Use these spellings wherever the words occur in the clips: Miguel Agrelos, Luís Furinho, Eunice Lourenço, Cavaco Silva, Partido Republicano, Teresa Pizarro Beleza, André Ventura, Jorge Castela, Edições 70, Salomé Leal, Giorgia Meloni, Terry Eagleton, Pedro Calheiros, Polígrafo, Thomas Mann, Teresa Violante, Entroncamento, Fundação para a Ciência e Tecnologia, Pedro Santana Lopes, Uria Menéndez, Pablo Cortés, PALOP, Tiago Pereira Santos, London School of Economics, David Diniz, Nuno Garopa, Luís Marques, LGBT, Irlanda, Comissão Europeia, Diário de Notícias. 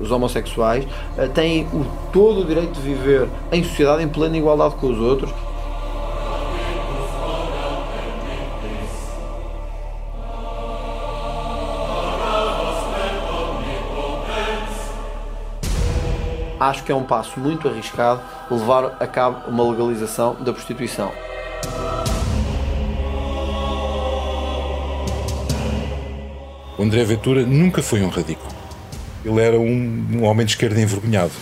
os homossexuais têm todo o direito de viver em sociedade em plena igualdade com os outros. Acho que é um passo muito arriscado levar a cabo uma legalização da prostituição. O André Ventura nunca foi um radical. Ele era um homem de esquerda envergonhado.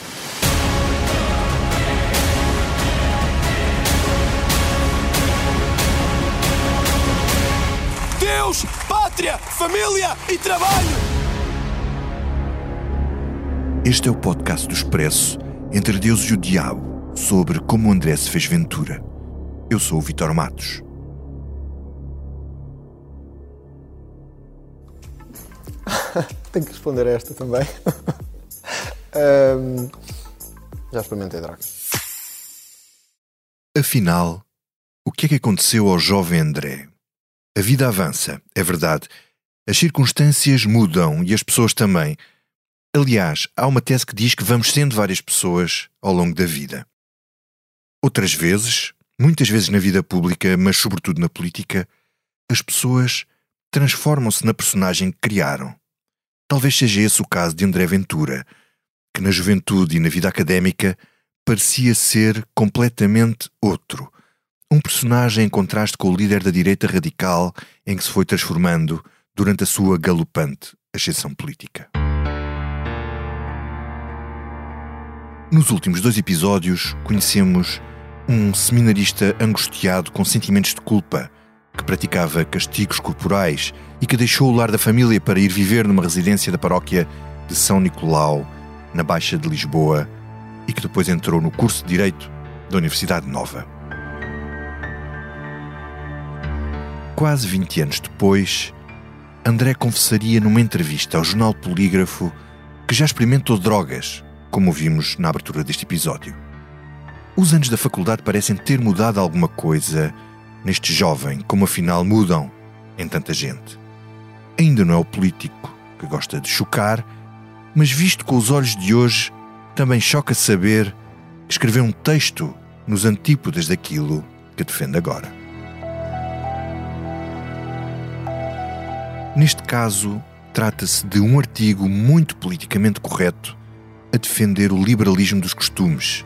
Deus, pátria, família e trabalho! Este é o podcast do Expresso, Entre Deus e o Diabo, sobre como André se fez Ventura. Eu sou o Vítor Matos. Tenho que responder a esta também. Já experimentei droga. Afinal, o que é que aconteceu ao jovem André? A vida avança, é verdade. As circunstâncias mudam e as pessoas também. Aliás, há uma tese que diz que vamos sendo várias pessoas ao longo da vida. Outras vezes, muitas vezes na vida pública, mas sobretudo na política, as pessoas transformam-se na personagem que criaram. Talvez seja esse o caso de André Ventura, que na juventude e na vida académica parecia ser completamente outro. Um personagem em contraste com o líder da direita radical em que se foi transformando durante a sua galopante ascensão política. Nos últimos 2 episódios, conhecemos um seminarista angustiado com sentimentos de culpa, que praticava castigos corporais e que deixou o lar da família para ir viver numa residência da paróquia de São Nicolau, na Baixa de Lisboa, e que depois entrou no curso de Direito da Universidade Nova. Quase 20 anos depois, André confessaria numa entrevista ao jornal Polígrafo que já experimentou drogas, como vimos na abertura deste episódio. Os anos da faculdade parecem ter mudado alguma coisa neste jovem, como afinal mudam em tanta gente. Ainda não é o político que gosta de chocar, mas visto com os olhos de hoje, também choca saber que escreveu um texto nos antípodas daquilo que defende agora. Neste caso, trata-se de um artigo muito politicamente correto a defender o liberalismo dos costumes,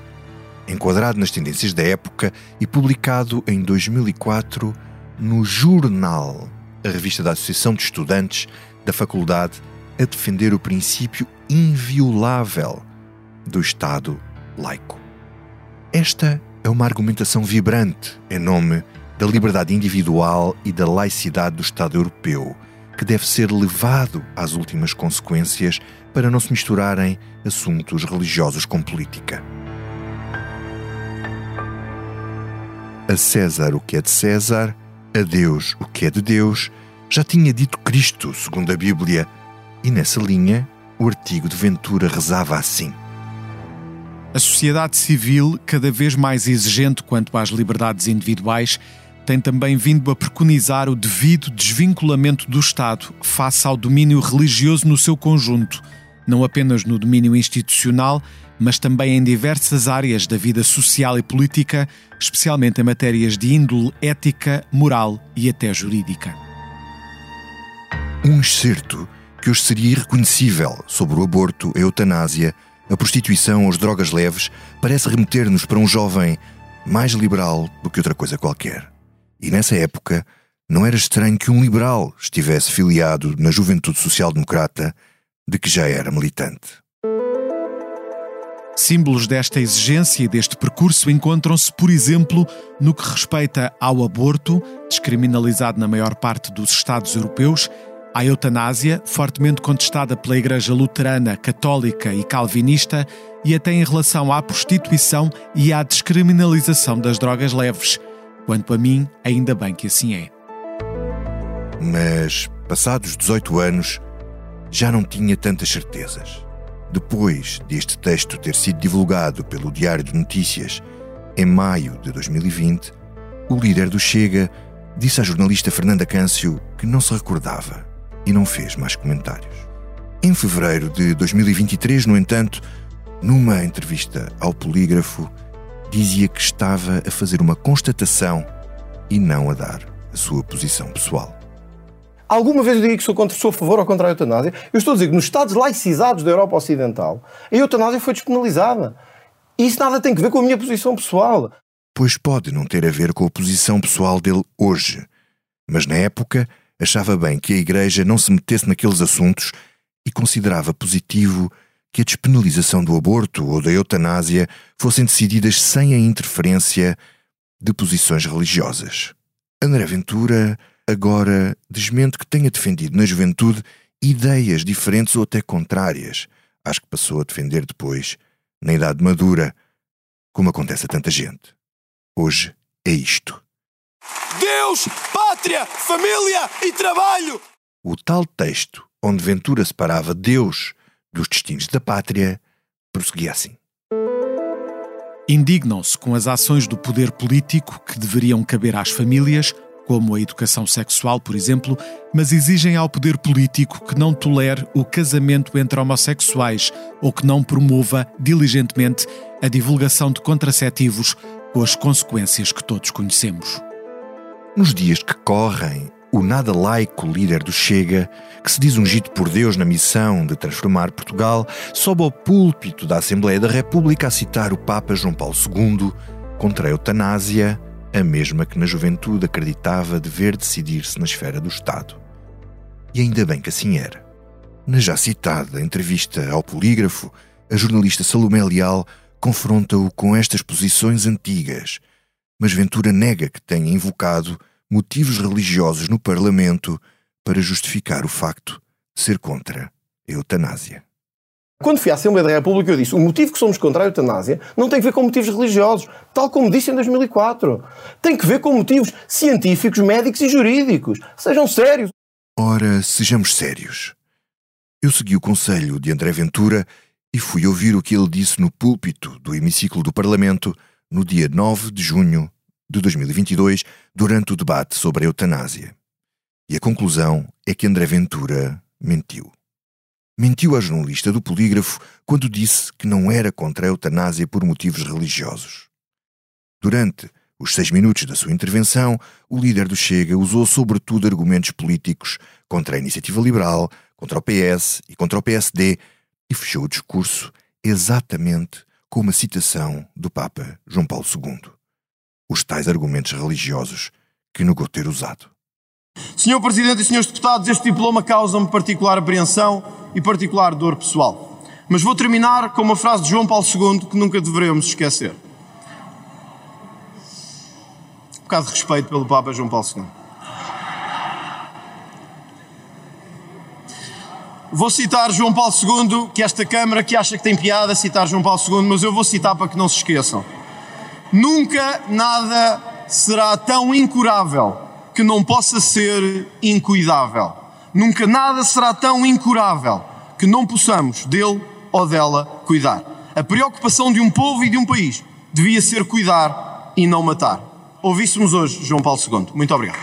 enquadrado nas tendências da época e publicado em 2004 no Jornal, a revista da Associação de Estudantes da Faculdade, a defender o princípio inviolável do Estado laico. Esta é uma argumentação vibrante em nome da liberdade individual e da laicidade do Estado europeu, que deve ser levado às últimas consequências para não se misturarem assuntos religiosos com política. A César o que é de César, a Deus o que é de Deus, já tinha dito Cristo, segundo a Bíblia, e nessa linha o artigo de Ventura rezava assim: a sociedade civil, cada vez mais exigente quanto às liberdades individuais, tem também vindo a preconizar o devido desvinculamento do Estado face ao domínio religioso no seu conjunto, não apenas no domínio institucional, mas também em diversas áreas da vida social e política, especialmente em matérias de índole ética, moral e até jurídica. Um excerto que hoje seria irreconhecível sobre o aborto, a eutanásia, a prostituição ou as drogas leves parece remeter-nos para um jovem mais liberal do que outra coisa qualquer. E nessa época, não era estranho que um liberal estivesse filiado na Juventude Social-Democrata, de que já era militante. Símbolos desta exigência e deste percurso encontram-se, por exemplo, no que respeita ao aborto, descriminalizado na maior parte dos Estados europeus, à eutanásia, fortemente contestada pela Igreja Luterana, Católica e Calvinista, e até em relação à prostituição e à descriminalização das drogas leves. Quanto a mim, ainda bem que assim é. Mas, passados 18 anos, já não tinha tantas certezas. Depois deste texto ter sido divulgado pelo Diário de Notícias em maio de 2020, o líder do Chega disse à jornalista Fernanda Câncio que não se recordava e não fez mais comentários. Em fevereiro de 2023, no entanto, numa entrevista ao Polígrafo, dizia que estava a fazer uma constatação e não a dar a sua posição pessoal. Alguma vez eu digo que sou contra, sou a favor ou contra a eutanásia? Eu estou a dizer que nos Estados laicizados da Europa Ocidental, a eutanásia foi despenalizada. E isso nada tem que ver com a minha posição pessoal. Pois pode não ter a ver com a posição pessoal dele hoje. Mas na época achava bem que a Igreja não se metesse naqueles assuntos e considerava positivo que a despenalização do aborto ou da eutanásia fossem decididas sem a interferência de posições religiosas. André Ventura agora desmente que tenha defendido na juventude ideias diferentes ou até contrárias às que passou a defender depois, na idade madura, como acontece a tanta gente. Hoje é isto. Deus, pátria, família e trabalho! O tal texto onde Ventura separava Deus dos destinos da pátria prosseguia assim. Indignam-se com as ações do poder político que deveriam caber às famílias, como a educação sexual, por exemplo, mas exigem ao poder político que não tolere o casamento entre homossexuais ou que não promova diligentemente a divulgação de contraceptivos com as consequências que todos conhecemos. Nos dias que correm, o nada laico líder do Chega, que se diz ungido por Deus na missão de transformar Portugal, sobe ao púlpito da Assembleia da República a citar o Papa João Paulo II contra a eutanásia, a mesma que na juventude acreditava dever decidir-se na esfera do Estado. E ainda bem que assim era. Na já citada entrevista ao Polígrafo, a jornalista Salomé Leal confronta-o com estas posições antigas, mas Ventura nega que tenha invocado motivos religiosos no Parlamento para justificar o facto de ser contra a eutanásia. Quando fui à Assembleia da República, eu disse: o motivo que somos contra a eutanásia não tem a ver com motivos religiosos, tal como disse em 2004. Tem que ver com motivos científicos, médicos e jurídicos. Sejam sérios. Ora, sejamos sérios. Eu segui o conselho de André Ventura e fui ouvir o que ele disse no púlpito do hemiciclo do Parlamento no dia 9 de junho de 2022, durante o debate sobre a eutanásia. E a conclusão é que André Ventura mentiu. Mentiu à jornalista do Polígrafo quando disse que não era contra a eutanásia por motivos religiosos. Durante os 6 minutos da sua intervenção, o líder do Chega usou sobretudo argumentos políticos contra a Iniciativa Liberal, contra o PS e contra o PSD e fechou o discurso exatamente com uma citação do Papa João Paulo II. Os tais argumentos religiosos que negou ter usado. Senhor Presidente e Senhores Deputados, este diploma causa-me particular apreensão e particular dor pessoal. Mas vou terminar com uma frase de João Paulo II que nunca deveremos esquecer. Um bocado de respeito pelo Papa João Paulo II. Vou citar João Paulo II, que esta Câmara que acha que tem piada citar João Paulo II, mas eu vou citar para que não se esqueçam. Nunca nada será tão incurável que não possa ser incuidável. Nunca nada será tão incurável que não possamos dele ou dela cuidar. A preocupação de um povo e de um país devia ser cuidar e não matar. Ouvíssemos hoje João Paulo II. Muito obrigado.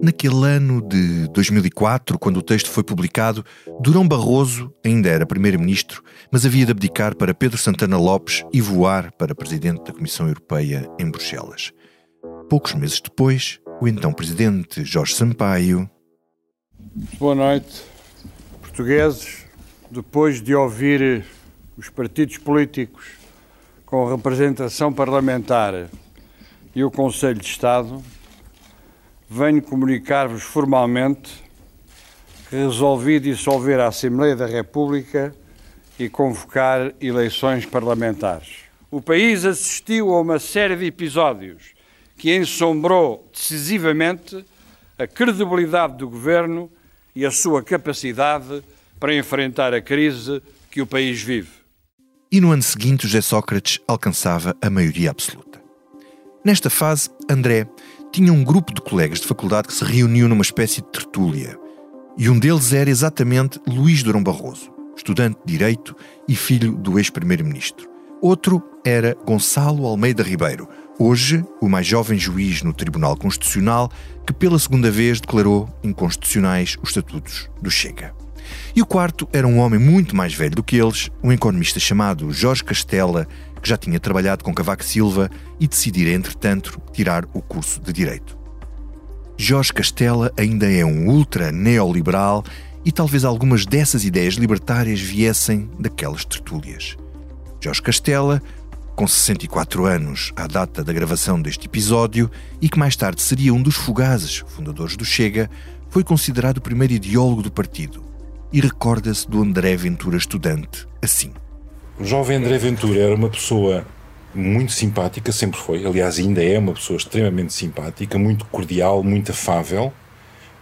Naquele ano de 2004, quando o texto foi publicado, Durão Barroso ainda era primeiro-ministro, mas havia de abdicar para Pedro Santana Lopes e voar para presidente da Comissão Europeia em Bruxelas. Poucos meses depois, o então presidente Jorge Sampaio... Boa noite, portugueses. Depois de ouvir os partidos políticos com representação parlamentar e o Conselho de Estado, venho comunicar-vos formalmente que resolvi dissolver a Assembleia da República e convocar eleições parlamentares. O país assistiu a uma série de episódios que ensombrou decisivamente a credibilidade do governo e a sua capacidade para enfrentar a crise que o país vive. E no ano seguinte, José Sócrates alcançava a maioria absoluta. Nesta fase, André tinha um grupo de colegas de faculdade que se reuniu numa espécie de tertúlia. E um deles era exatamente Luís Durão Barroso, estudante de Direito e filho do ex-primeiro-ministro. Outro era Gonçalo Almeida Ribeiro, Hoje, o mais jovem juiz no Tribunal Constitucional que pela segunda vez declarou inconstitucionais os estatutos do Chega. E o quarto era um homem muito mais velho do que eles, um economista chamado Jorge Castela, que já tinha trabalhado com Cavaco Silva e decidira, entretanto, tirar o curso de Direito. Jorge Castela ainda é um ultra neoliberal e talvez algumas dessas ideias libertárias viessem daquelas tertúlias. Jorge Castela, com 64 anos à data da gravação deste episódio e que mais tarde seria um dos fugazes fundadores do Chega, foi considerado o primeiro ideólogo do partido e recorda-se do André Ventura estudante assim. O jovem André Ventura era uma pessoa muito simpática, sempre foi, aliás ainda é uma pessoa extremamente simpática, muito cordial, muito afável,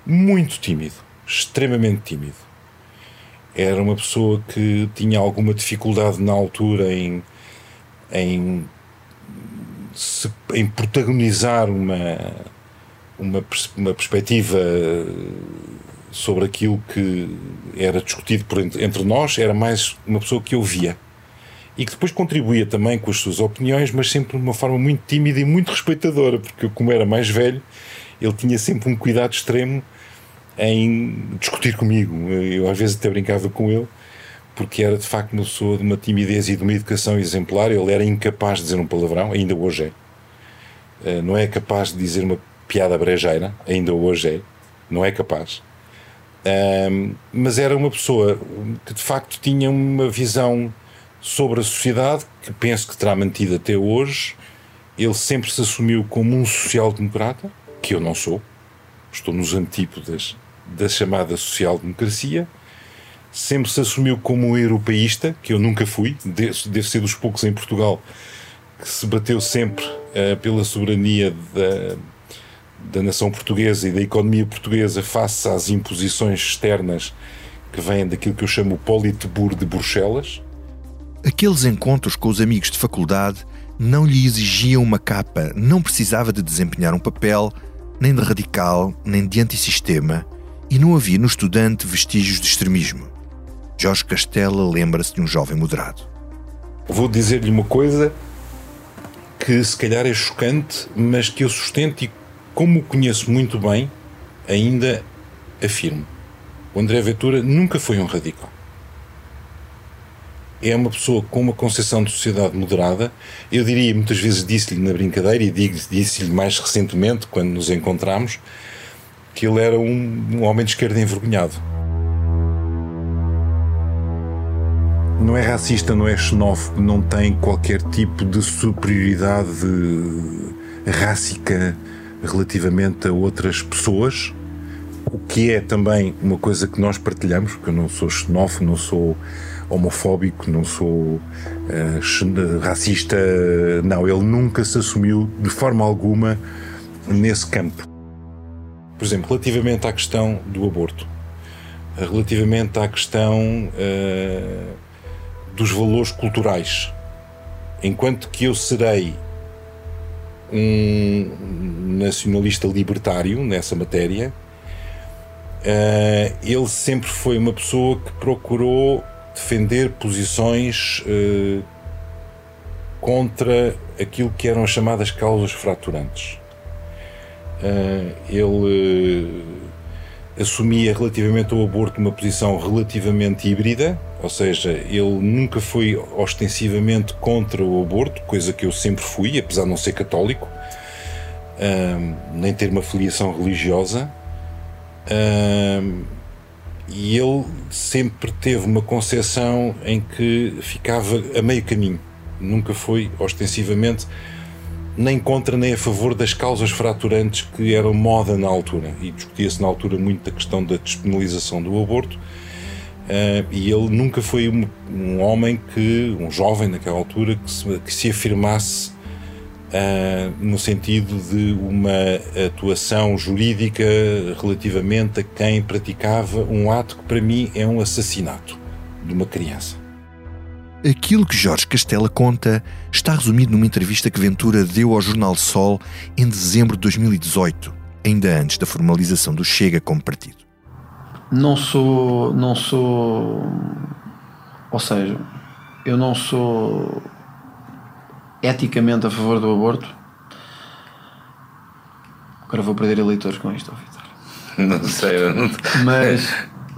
muito tímido, extremamente tímido. Era uma pessoa que tinha alguma dificuldade na altura em protagonizar uma perspectiva sobre aquilo que era discutido entre nós. Era mais uma pessoa que ouvia e que depois contribuía também com as suas opiniões, mas sempre de uma forma muito tímida e muito respeitadora, porque como era mais velho, ele tinha sempre um cuidado extremo em discutir comigo. Eu às vezes até brincava com ele, porque era de facto uma pessoa de uma timidez e de uma educação exemplar. Ele era incapaz de dizer um palavrão, ainda hoje é. Não é capaz de dizer uma piada brejeira, ainda hoje é. Não é capaz. Mas era uma pessoa que de facto tinha uma visão sobre a sociedade, que penso que terá mantido até hoje. Ele sempre se assumiu como um social-democrata, que eu não sou. Estou nos antípodas da chamada social-democracia. Sempre se assumiu como um europeísta, que eu nunca fui. Devo ser dos poucos em Portugal que se bateu sempre pela soberania da nação portuguesa e da economia portuguesa face às imposições externas que vêm daquilo que eu chamo o Politburo de Bruxelas. Aqueles encontros com os amigos de faculdade não lhe exigiam uma capa, não precisava de desempenhar um papel, nem de radical, nem de antissistema, e não havia no estudante vestígios de extremismo. Jorge Castela lembra-se de um jovem moderado. Vou dizer-lhe uma coisa que se calhar é chocante, mas que eu sustento e, como o conheço muito bem, ainda afirmo. O André Ventura nunca foi um radical. É uma pessoa com uma concepção de sociedade moderada. Eu diria, muitas vezes disse-lhe na brincadeira e disse-lhe mais recentemente, quando nos encontramos, que ele era um homem de esquerda envergonhado. Não é racista, não é xenófobo, não tem qualquer tipo de superioridade rássica relativamente a outras pessoas, o que é também uma coisa que nós partilhamos, porque eu não sou xenófobo, não sou homofóbico, não sou racista, não, ele nunca se assumiu de forma alguma nesse campo. Por exemplo, relativamente à questão do aborto, relativamente à questão dos valores culturais, enquanto que eu serei um nacionalista libertário nessa matéria, ele sempre foi uma pessoa que procurou defender posições contra aquilo que eram as chamadas causas fraturantes. Ele assumia relativamente ao aborto uma posição relativamente híbrida, ou seja, ele nunca foi ostensivamente contra o aborto, coisa que eu sempre fui, apesar de não ser católico, nem ter uma filiação religiosa, e ele sempre teve uma concepção em que ficava a meio caminho, nunca foi ostensivamente nem contra nem a favor das causas fraturantes que eram moda na altura, e discutia-se na altura muito a questão da despenalização do aborto, e ele nunca foi um homem que, um jovem naquela altura, que se afirmasse no sentido de uma atuação jurídica relativamente a quem praticava um ato que para mim é um assassinato de uma criança. Aquilo que Jorge Castela conta está resumido numa entrevista que Ventura deu ao Jornal Sol em dezembro de 2018, ainda antes da formalização do Chega como partido. Não sou... Ou seja, eu não sou eticamente a favor do aborto, Agora vou perder eleitores com isto, Vitor. Não sei. Mas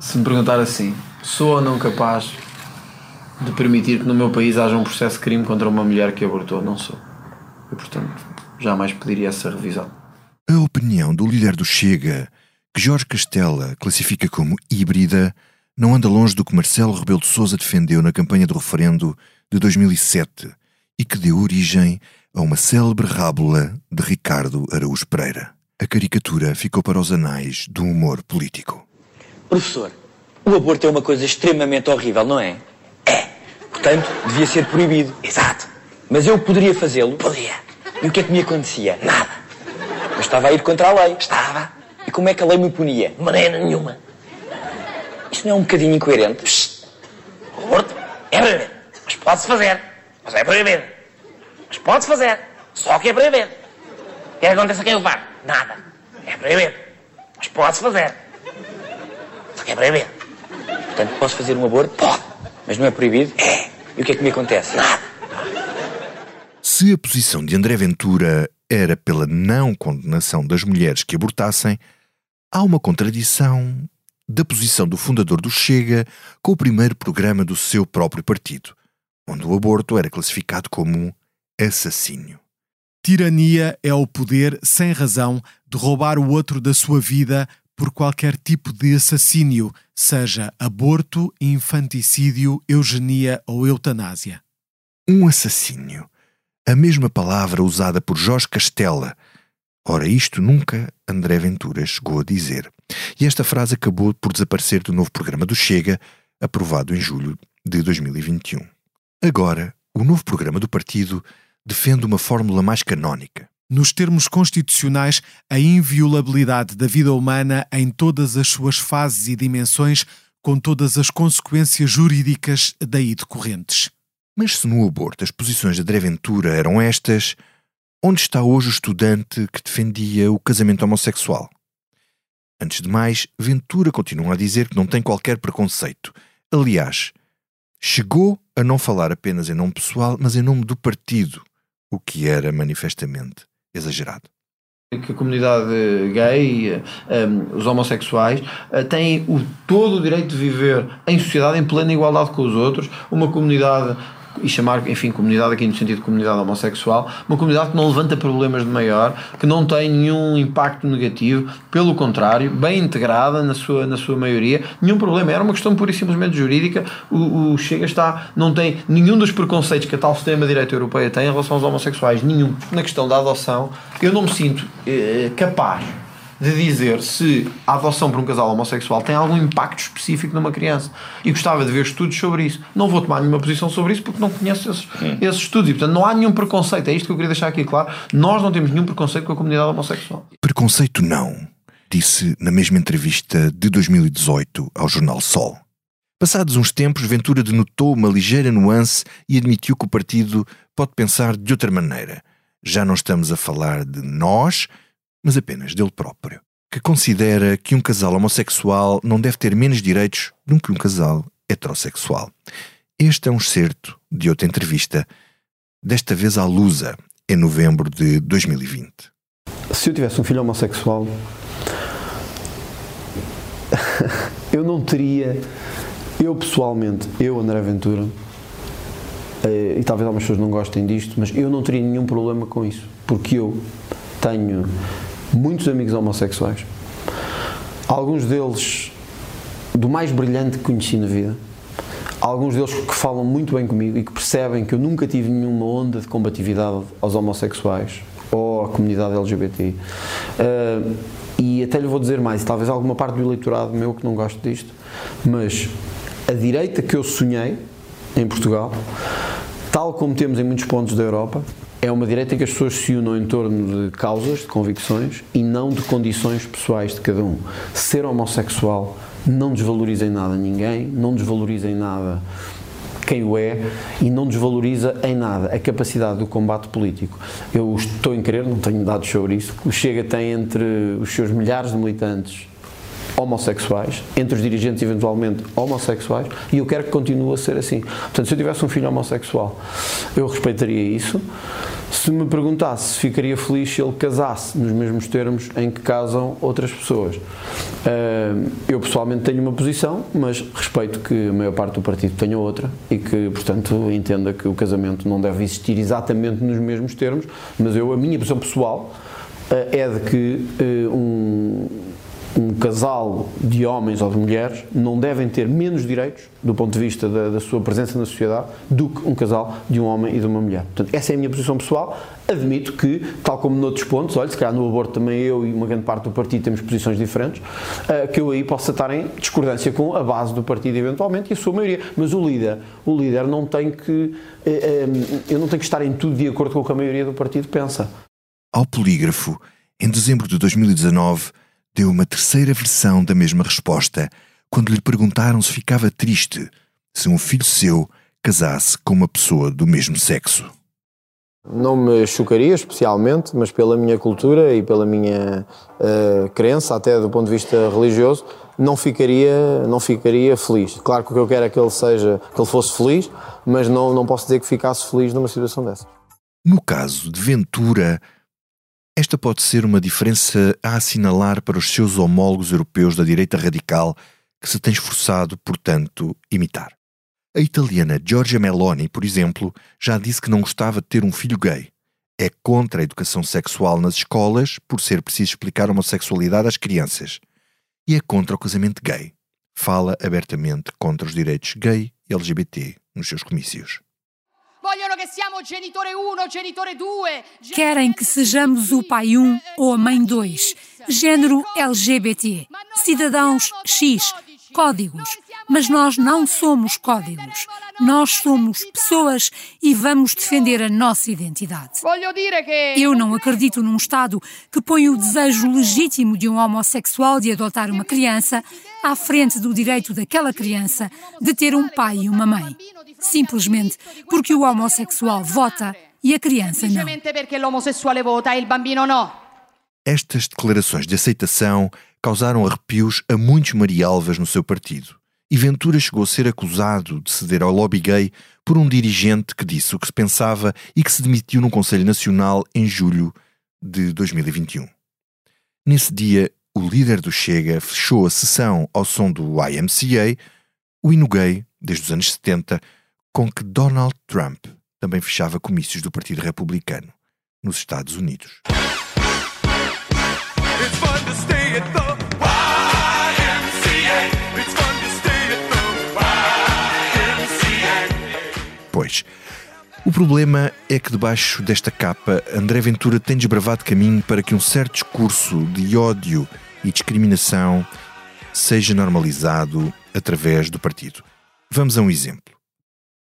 se me perguntar assim, sou ou não capaz de permitir que no meu país haja um processo de crime contra uma mulher que abortou? Não sou. E, portanto, jamais pediria essa revisão. A opinião do líder do Chega, que Jorge Castela classifica como híbrida, não anda longe do que Marcelo Rebelo de Sousa defendeu na campanha do referendo de 2007 e que deu origem a uma célebre rábula de Ricardo Araújo Pereira. A caricatura ficou para os anais do humor político. Professor, o aborto é uma coisa extremamente horrível, não é? É. Portanto, devia ser proibido. Exato. Mas eu poderia fazê-lo? Podia. E o que é que me acontecia? Nada. Eu estava a ir contra a lei. Estava. E como é que a lei me punia? De maneira nenhuma. Isto não é um bocadinho incoerente? Psst. O aborto é proibido. Mas pode-se fazer. Mas é proibido. Mas pode-se fazer. Só que é proibido. O que é que acontece a quem o faz? Nada. É proibido. Mas pode-se fazer. Só que é proibido. Portanto, posso fazer um aborto? Pode. Mas não é proibido? É. E o que é que me acontece? Nada. Se a posição de André Ventura era pela não condenação das mulheres que abortassem, há uma contradição da posição do fundador do Chega com o primeiro programa do seu próprio partido, onde o aborto era classificado como assassínio. Tirania é o poder, sem razão, de roubar o outro da sua vida por qualquer tipo de assassínio, seja aborto, infanticídio, eugenia ou eutanásia. Um assassínio. A mesma palavra usada por Jorge Castela. Ora, isto nunca André Ventura chegou a dizer. E esta frase acabou por desaparecer do novo programa do Chega, aprovado em julho de 2021. Agora, o novo programa do partido defende uma fórmula mais canónica. Nos termos constitucionais, a inviolabilidade da vida humana em todas as suas fases e dimensões, com todas as consequências jurídicas daí decorrentes. Mas se no aborto as posições de André Ventura eram estas, onde está hoje o estudante que defendia o casamento homossexual? Antes de mais, Ventura continua a dizer que não tem qualquer preconceito. Aliás, chegou a não falar apenas em nome pessoal, mas em nome do partido, o que era manifestamente exagerado. Que a comunidade gay, os homossexuais, têm todo o direito de viver em sociedade em plena igualdade com os outros, uma comunidade... e chamar, enfim, comunidade aqui no sentido de comunidade homossexual, uma comunidade que não levanta problemas de maior, que não tem nenhum impacto negativo, pelo contrário, bem integrada na sua maioria, nenhum problema, era uma questão pura e simplesmente jurídica. O Chega não tem nenhum dos preconceitos que a tal sistema de direito europeia tem em relação aos homossexuais, nenhum. Na questão da adoção, eu não me sinto capaz de dizer se a adoção por um casal homossexual tem algum impacto específico numa criança. E gostava de ver estudos sobre isso. Não vou tomar nenhuma posição sobre isso porque não conheço esses estudos. E, portanto, não há nenhum preconceito. É isto que eu queria deixar aqui claro. Nós não temos nenhum preconceito com a comunidade homossexual. Preconceito não, disse na mesma entrevista de 2018 ao Jornal Sol. Passados uns tempos, Ventura denotou uma ligeira nuance e admitiu que o partido pode pensar de outra maneira. Já não estamos a falar de nós, mas apenas dele próprio, que considera que um casal homossexual não deve ter menos direitos do que um casal heterossexual. Este é um excerto de outra entrevista, desta vez à Lusa, em novembro de 2020. Se eu tivesse um filho homossexual, eu não teria, eu pessoalmente, eu André Ventura, e talvez algumas pessoas não gostem disto, mas eu não teria nenhum problema com isso, porque eu tenho muitos amigos homossexuais, alguns deles do mais brilhante que conheci na vida, alguns deles que falam muito bem comigo e que percebem que eu nunca tive nenhuma onda de combatividade aos homossexuais ou à comunidade LGBT. E até lhe vou dizer mais, talvez alguma parte do eleitorado meu que não goste disto, mas a direita que eu sonhei em Portugal, tal como temos em muitos pontos da Europa, é uma direita em que as pessoas se unam em torno de causas, de convicções e não de condições pessoais de cada um. Ser homossexual não desvaloriza em nada ninguém, não desvaloriza em nada quem o é e não desvaloriza em nada a capacidade do combate político. Eu estou em crer, não tenho dados sobre isso, o Chega tem entre os seus milhares de militantes homossexuais, entre os dirigentes eventualmente homossexuais, e eu quero que continue a ser assim. Portanto, se eu tivesse um filho homossexual, eu respeitaria isso. Se me perguntasse se ficaria feliz se ele casasse nos mesmos termos em que casam outras pessoas, eu pessoalmente tenho uma posição, mas respeito que a maior parte do partido tenha outra e que, portanto, entenda que o casamento não deve existir exatamente nos mesmos termos, mas a minha posição pessoal é de que um casal de homens ou de mulheres não devem ter menos direitos, do ponto de vista da sua presença na sociedade, do que um casal de um homem e de uma mulher. Portanto, essa é a minha posição pessoal. Admito que, tal como noutros pontos, olha, se calhar no aborto também eu e uma grande parte do partido temos posições diferentes, que eu aí possa estar em discordância com a base do partido eventualmente e a sua maioria. Mas o líder não tem que... eu não tenho que estar em tudo de acordo com o que a maioria do partido pensa. Ao Polígrafo, em dezembro de 2019... deu uma terceira versão da mesma resposta, quando lhe perguntaram se ficava triste se um filho seu casasse com uma pessoa do mesmo sexo. Não me chocaria especialmente, mas pela minha cultura e pela minha crença, até do ponto de vista religioso, não ficaria feliz. Claro que o que eu quero é que ele fosse feliz, mas não posso dizer que ficasse feliz numa situação dessa. No caso de Ventura, esta pode ser uma diferença a assinalar para os seus homólogos europeus da direita radical, que se tem esforçado, portanto, imitar. A italiana Giorgia Meloni, por exemplo, já disse que não gostava de ter um filho gay. É contra a educação sexual nas escolas, por ser preciso explicar a homossexualidade às crianças. E é contra o casamento gay. Fala abertamente contra os direitos gay e LGBT nos seus comícios. Querem que sejamos o pai 1 ou a mãe 2, género LGBT, cidadãos X, códigos. Mas nós não somos códigos. Nós somos pessoas e vamos defender a nossa identidade. Eu não acredito num Estado que põe o desejo legítimo de um homossexual de adotar uma criança à frente do direito daquela criança de ter um pai e uma mãe. Simplesmente porque o homossexual vota e a criança não. Estas declarações de aceitação causaram arrepios a muitos marialvas no seu partido. E Ventura chegou a ser acusado de ceder ao lobby gay por um dirigente que disse o que se pensava e que se demitiu no Conselho Nacional em julho de 2021. Nesse dia, o líder do Chega fechou a sessão ao som do YMCA, o hino gay desde os anos 70, com que Donald Trump também fechava comícios do Partido Republicano nos Estados Unidos. Pois, o problema é que debaixo desta capa André Ventura tem desbravado caminho para que um certo discurso de ódio e discriminação seja normalizado através do partido. Vamos a um exemplo.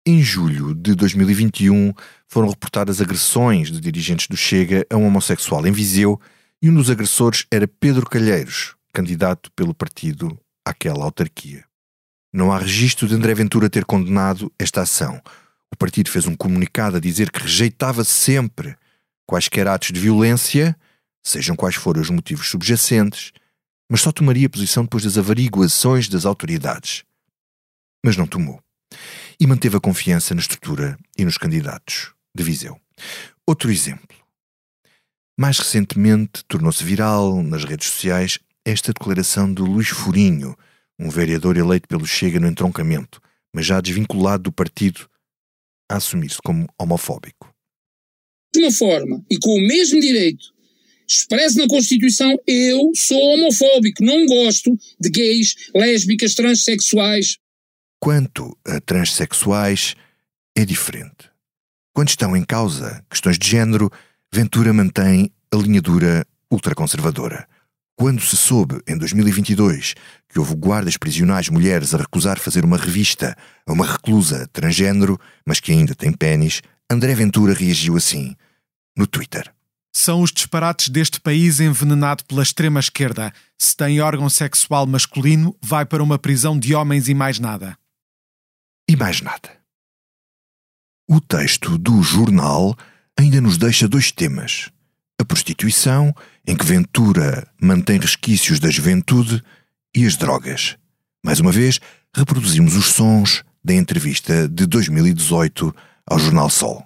Em julho de 2021 foram reportadas agressões de dirigentes do Chega a um homossexual em Viseu e um dos agressores era Pedro Calheiros, candidato pelo partido àquela autarquia. Não há registro de André Ventura ter condenado esta ação. O partido fez um comunicado a dizer que rejeitava sempre quaisquer atos de violência, sejam quais forem os motivos subjacentes, mas só tomaria posição depois das averiguações das autoridades. Mas não tomou. E manteve a confiança na estrutura e nos candidatos de Viseu. Outro exemplo. Mais recentemente tornou-se viral nas redes sociais esta declaração de Luís Furinho, um vereador eleito pelo Chega no entroncamento, mas já desvinculado do partido, a assumir-se como homofóbico. De uma forma e com o mesmo direito expresso na Constituição, eu sou homofóbico, não gosto de gays, lésbicas, transexuais. Quanto a transexuais, é diferente. Quando estão em causa questões de género, Ventura mantém a linha dura ultraconservadora. Quando se soube, em 2022, que houve guardas prisionais mulheres a recusar fazer uma revista a uma reclusa transgénero, mas que ainda tem pénis, André Ventura reagiu assim, no Twitter. São os disparates deste país envenenado pela extrema-esquerda. Se tem órgão sexual masculino, vai para uma prisão de homens e mais nada. E mais nada. O texto do jornal ainda nos deixa dois temas. A prostituição, em que Ventura mantém resquícios da juventude, e as drogas. Mais uma vez, reproduzimos os sons da entrevista de 2018 ao Jornal Sol.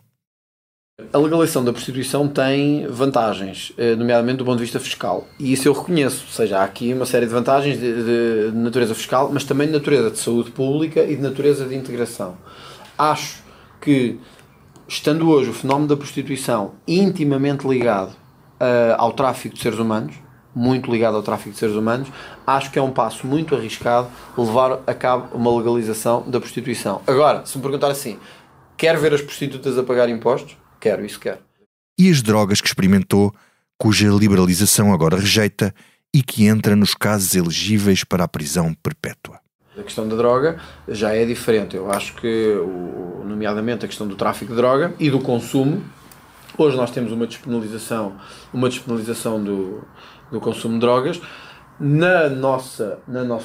A legalização da prostituição tem vantagens, nomeadamente do ponto de vista fiscal. E isso eu reconheço, ou seja, há aqui uma série de vantagens de natureza fiscal, mas também de natureza de saúde pública e de natureza de integração. Acho que, estando hoje o fenómeno da prostituição intimamente ligado ao tráfico de seres humanos, muito ligado ao tráfico de seres humanos, acho que é um passo muito arriscado levar a cabo uma legalização da prostituição. Agora, se me perguntar assim, quer ver as prostitutas a pagar impostos? Quero, isso quero. E as drogas que experimentou, cuja liberalização agora rejeita e que entra nos casos elegíveis para a prisão perpétua. A questão da droga já é diferente. Eu acho que, nomeadamente, a questão do tráfico de droga e do consumo. Hoje nós temos uma despenalização do consumo de drogas. Na nossa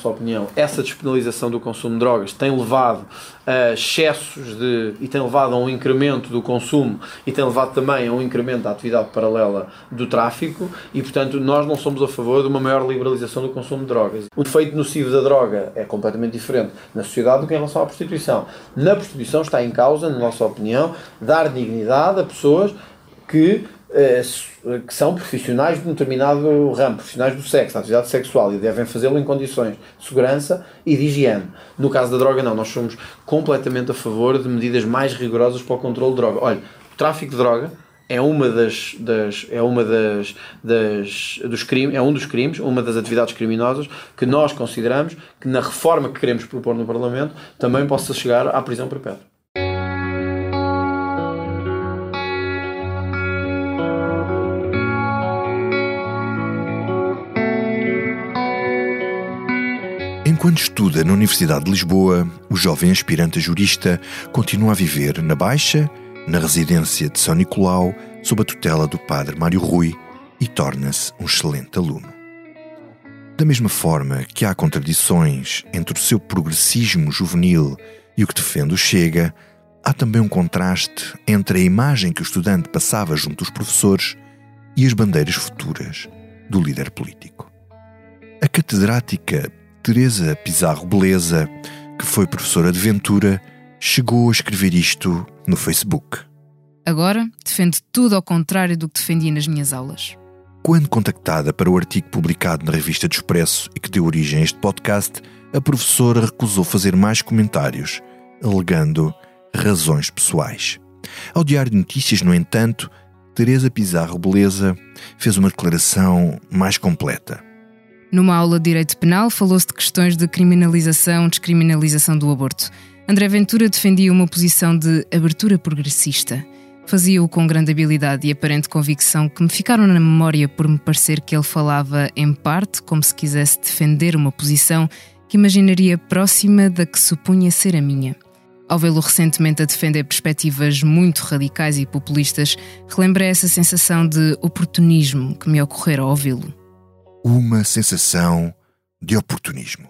opinião, essa despenalização do consumo de drogas tem levado a excessos e tem levado a um incremento do consumo e tem levado também a um incremento da atividade paralela do tráfico e, portanto, nós não somos a favor de uma maior liberalização do consumo de drogas. O efeito nocivo da droga é completamente diferente na sociedade do que em relação à prostituição. Na prostituição está em causa, na nossa opinião, dar dignidade a pessoas que são profissionais de um determinado ramo, profissionais do sexo, da atividade sexual, e devem fazê-lo em condições de segurança e de higiene. No caso da droga, não. Nós somos completamente a favor de medidas mais rigorosas para o controle de droga. Olha, o tráfico de droga é uma das atividades criminosas que nós consideramos que, na reforma que queremos propor no Parlamento, também possa chegar à prisão perpétua. Enquanto estuda na Universidade de Lisboa, o jovem aspirante a jurista continua a viver na Baixa, na residência de São Nicolau, sob a tutela do padre Mário Rui, e torna-se um excelente aluno. Da mesma forma que há contradições entre o seu progressismo juvenil e o que defende o Chega, há também um contraste entre a imagem que o estudante passava junto dos professores e as bandeiras futuras do líder político. A catedrática Teresa Pizarro Beleza, que foi professora de Ventura, chegou a escrever isto no Facebook. Agora defende tudo ao contrário do que defendia nas minhas aulas. Quando contactada para o artigo publicado na revista do Expresso e que deu origem a este podcast, a professora recusou fazer mais comentários, alegando razões pessoais. Ao Diário de Notícias, no entanto, Teresa Pizarro Beleza fez uma declaração mais completa. Numa aula de Direito Penal, falou-se de questões de criminalização, descriminalização do aborto. André Ventura defendia uma posição de abertura progressista. Fazia-o com grande habilidade e aparente convicção que me ficaram na memória por me parecer que ele falava, em parte, como se quisesse defender uma posição que imaginaria próxima da que supunha ser a minha. Ao vê-lo recentemente a defender perspectivas muito radicais e populistas, relembrei essa sensação de oportunismo que me ocorrera ao ouvi-lo. Uma sensação de oportunismo.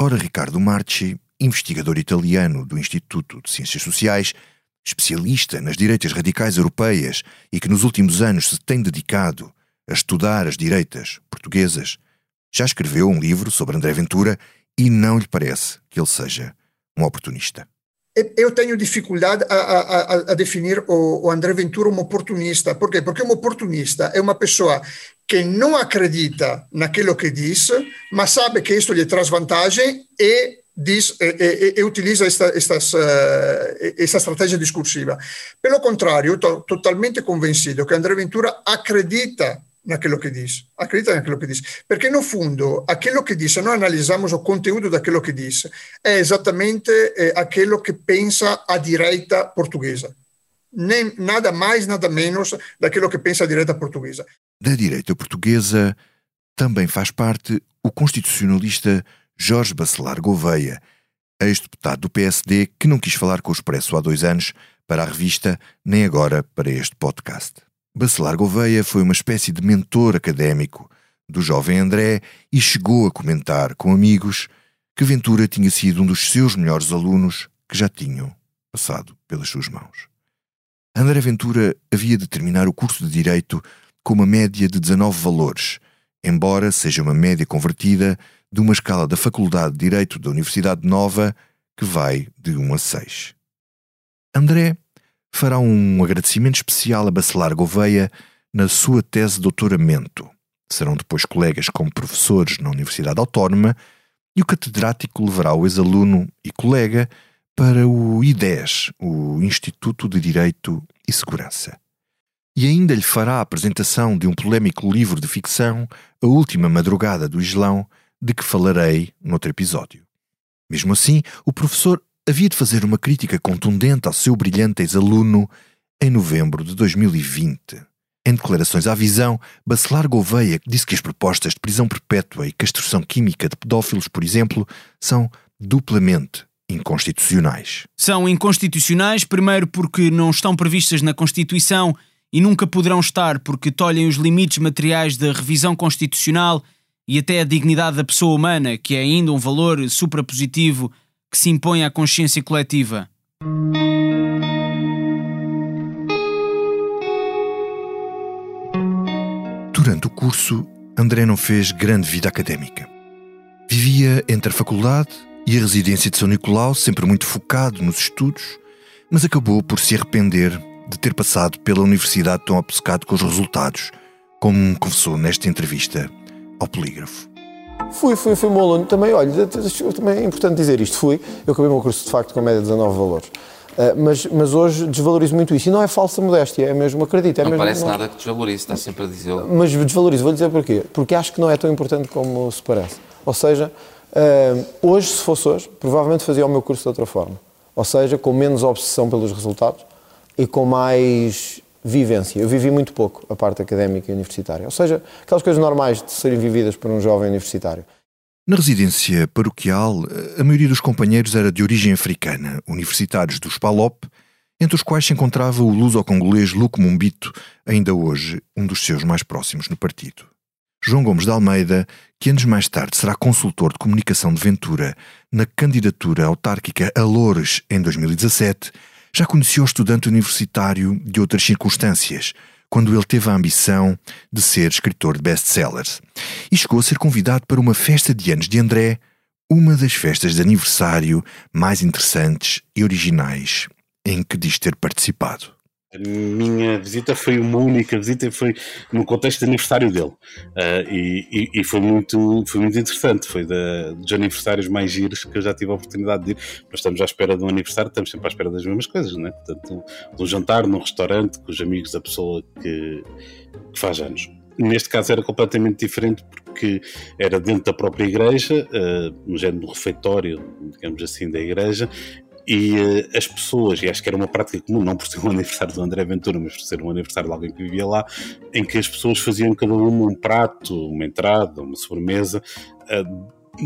Ora, Ricardo Marchi, investigador italiano do Instituto de Ciências Sociais, especialista nas direitas radicais europeias e que nos últimos anos se tem dedicado a estudar as direitas portuguesas, já escreveu um livro sobre André Ventura e não lhe parece que ele seja um oportunista. Eu tenho dificuldade a definir o André Ventura um oportunista. Por quê? Porque um oportunista é uma pessoa que não acredita naquilo que diz, mas sabe que isso lhe traz vantagem e diz, e utiliza esta estratégia discursiva. Pelo contrário, estou totalmente convencido que André Ventura acredita naquilo que diz, porque no fundo aquilo que diz, se noi analizamos o conteúdo daquilo que diz, é exatamente aquilo que pensa a direita portuguesa, nem nada mais, nada menos daquilo que pensa a direita portuguesa. Da direita portuguesa também faz parte o constitucionalista Jorge Bacelar Gouveia, ex-deputado do PSD, que não quis falar com o Expresso há 2 anos para a revista, nem agora para este podcast. Bacelar Gouveia foi uma espécie de mentor académico do jovem André e chegou a comentar com amigos que Ventura tinha sido um dos seus melhores alunos que já tinham passado pelas suas mãos. André Ventura havia de terminar o curso de Direito com uma média de 19 valores embora seja uma média convertida de uma escala da Faculdade de Direito da Universidade Nova, que vai de 1 a 6. André fará um agradecimento especial a Bacelar Gouveia na sua tese de doutoramento. Serão depois colegas como professores na Universidade Autónoma e o catedrático levará o ex-aluno e colega para o IDES, o Instituto de Direito e Segurança. E ainda lhe fará a apresentação de um polémico livro de ficção, A Última Madrugada do Islão, de que falarei noutro episódio. Mesmo assim, o professor havia de fazer uma crítica contundente ao seu brilhante ex-aluno em novembro de 2020. Em declarações à Visão, Bacelar Gouveia disse que as propostas de prisão perpétua e castração química de pedófilos, por exemplo, são duplamente inconstitucionais. São inconstitucionais, primeiro porque não estão previstas na Constituição e nunca poderão estar porque tolhem os limites materiais da revisão constitucional e até a dignidade da pessoa humana, que é ainda um valor suprapositivo que se impõe à consciência coletiva. Durante o curso, André não fez grande vida académica. Vivia entre a faculdade e a residência de São Nicolau, sempre muito focado nos estudos, mas acabou por se arrepender de ter passado pela universidade tão obcecado com os resultados, como confessou nesta entrevista ao Polígrafo. Fui meu aluno também, olha, também é importante dizer isto, eu acabei o meu curso de facto com a média de 19 valores, mas hoje desvalorizo muito isso, e não é falsa modéstia, é mesmo, acredito. Não parece nada que desvalorize, está sempre a dizer. Mas desvalorizo, vou dizer porquê, porque acho que não é tão importante como se parece, ou seja, hoje, se fosse hoje, provavelmente fazia o meu curso de outra forma, ou seja, com menos obsessão pelos resultados e com mais vivência. Eu vivi muito pouco a parte académica e universitária, ou seja, aquelas coisas normais de serem vividas por um jovem universitário. Na residência paroquial, a maioria dos companheiros era de origem africana, universitários dos PALOP, entre os quais se encontrava o luso-congolês Luca Mumbito, ainda hoje um dos seus mais próximos no partido. João Gomes de Almeida, que anos mais tarde será consultor de comunicação de Ventura na candidatura autárquica a Loures em 2017, já conhecia o estudante universitário de outras circunstâncias, quando ele teve a ambição de ser escritor de best-sellers e chegou a ser convidado para uma festa de anos de André, uma das festas de aniversário mais interessantes e originais em que diz ter participado. A minha visita foi uma única visita, foi no contexto de aniversário dele, e foi muito interessante, foi dos aniversários mais giros que eu já tive a oportunidade de ir. Nós estamos à espera de um aniversário, estamos sempre à espera das mesmas coisas, não é? Portanto, de um jantar num restaurante com os amigos da pessoa que faz anos. Neste caso era completamente diferente porque era dentro da própria igreja, no género do refeitório, digamos assim, da igreja. E as pessoas, e acho que era uma prática comum, não por ser um aniversário do André Ventura, mas por ser um aniversário de alguém que vivia lá, em que as pessoas faziam cada uma um prato, uma entrada, uma sobremesa,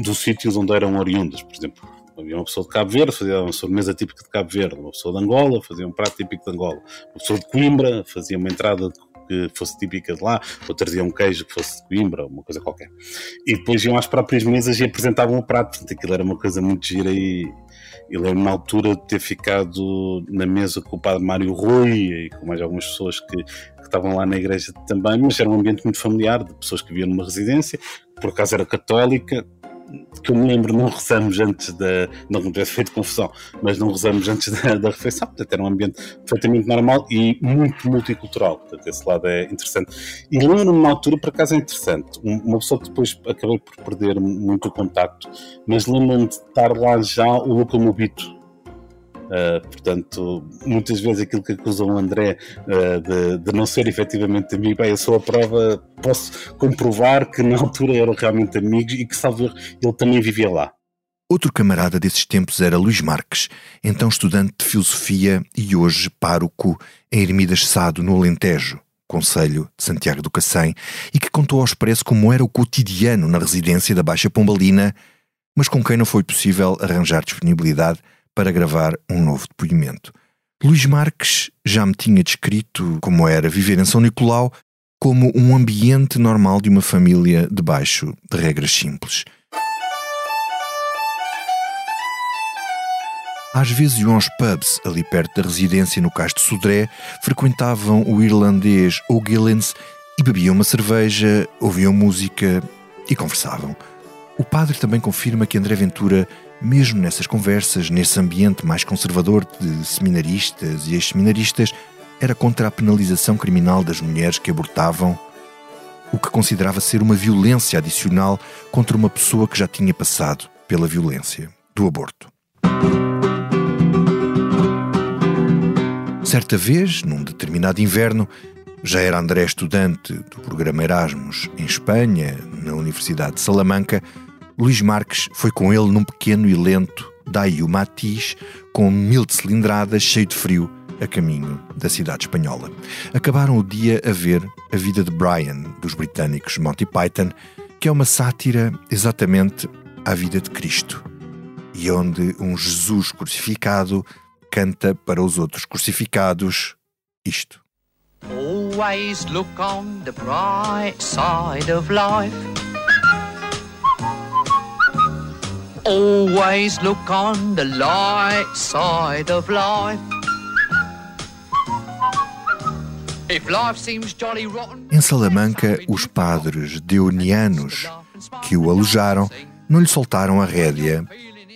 dos sítios onde eram oriundas. Por exemplo, havia uma pessoa de Cabo Verde, fazia uma sobremesa típica de Cabo Verde, uma pessoa de Angola, fazia um prato típico de Angola, uma pessoa de Coimbra, fazia uma entrada que fosse típica de lá, ou trazia um queijo que fosse de Coimbra, uma coisa qualquer. E depois iam às próprias mesas e apresentavam o prato, portanto aquilo era uma coisa muito gira. E lembro-me na altura de ter ficado na mesa com o padre Mário Rui e com mais algumas pessoas que estavam lá na igreja também, mas era um ambiente muito familiar, de pessoas que viviam numa residência, que por acaso era católica, que eu me lembro, não rezamos antes da... não que me tivesse feito confusão, mas não rezamos antes da refeição, portanto era um ambiente perfeitamente normal e muito multicultural, portanto esse lado é interessante. E lembro-me na altura, por acaso é interessante, uma pessoa que depois acabei por perder muito o contacto, mas lembro-me de estar lá já o Luca Mumbito. Portanto, muitas vezes aquilo que acusam o André de não ser efetivamente amigo, eu sou a prova, posso comprovar que na altura eram realmente amigos e que, salvo erro, ele também vivia lá. Outro camarada desses tempos era Luís Marques, então estudante de filosofia e hoje pároco em Ermidas Sado, no Alentejo, concelho de Santiago do Cacém, e que contou ao Expresso como era o cotidiano na residência da Baixa Pombalina, mas com quem não foi possível arranjar disponibilidade para gravar um novo depoimento. Luís Marques já me tinha descrito como era viver em São Nicolau, como um ambiente normal de uma família debaixo de regras simples. Às vezes iam aos pubs, ali perto da residência no Cais de Sodré, frequentavam o irlandês O'Gillen's e bebiam uma cerveja, ouviam música e conversavam. O padre também confirma que André Ventura, mesmo nessas conversas, nesse ambiente mais conservador de seminaristas e ex-seminaristas, era contra a penalização criminal das mulheres que abortavam, o que considerava ser uma violência adicional contra uma pessoa que já tinha passado pela violência do aborto. Certa vez, num determinado inverno, já era André estudante do programa Erasmus em Espanha, na Universidade de Salamanca, Luís Marques foi com ele num pequeno e lento Dayu Matiz, com 1000 de cilindradas, cheio de frio, a caminho da cidade espanhola. Acabaram o dia a ver A Vida de Brian, dos britânicos Monty Python, que é uma sátira exatamente à vida de Cristo, e onde um Jesus crucificado canta para os outros crucificados isto. Always look on the bright side of life. Always look on the light side of life. If life seems jolly rotten. Em Salamanca, os padres deonianos que o alojaram não lhe soltaram a rédea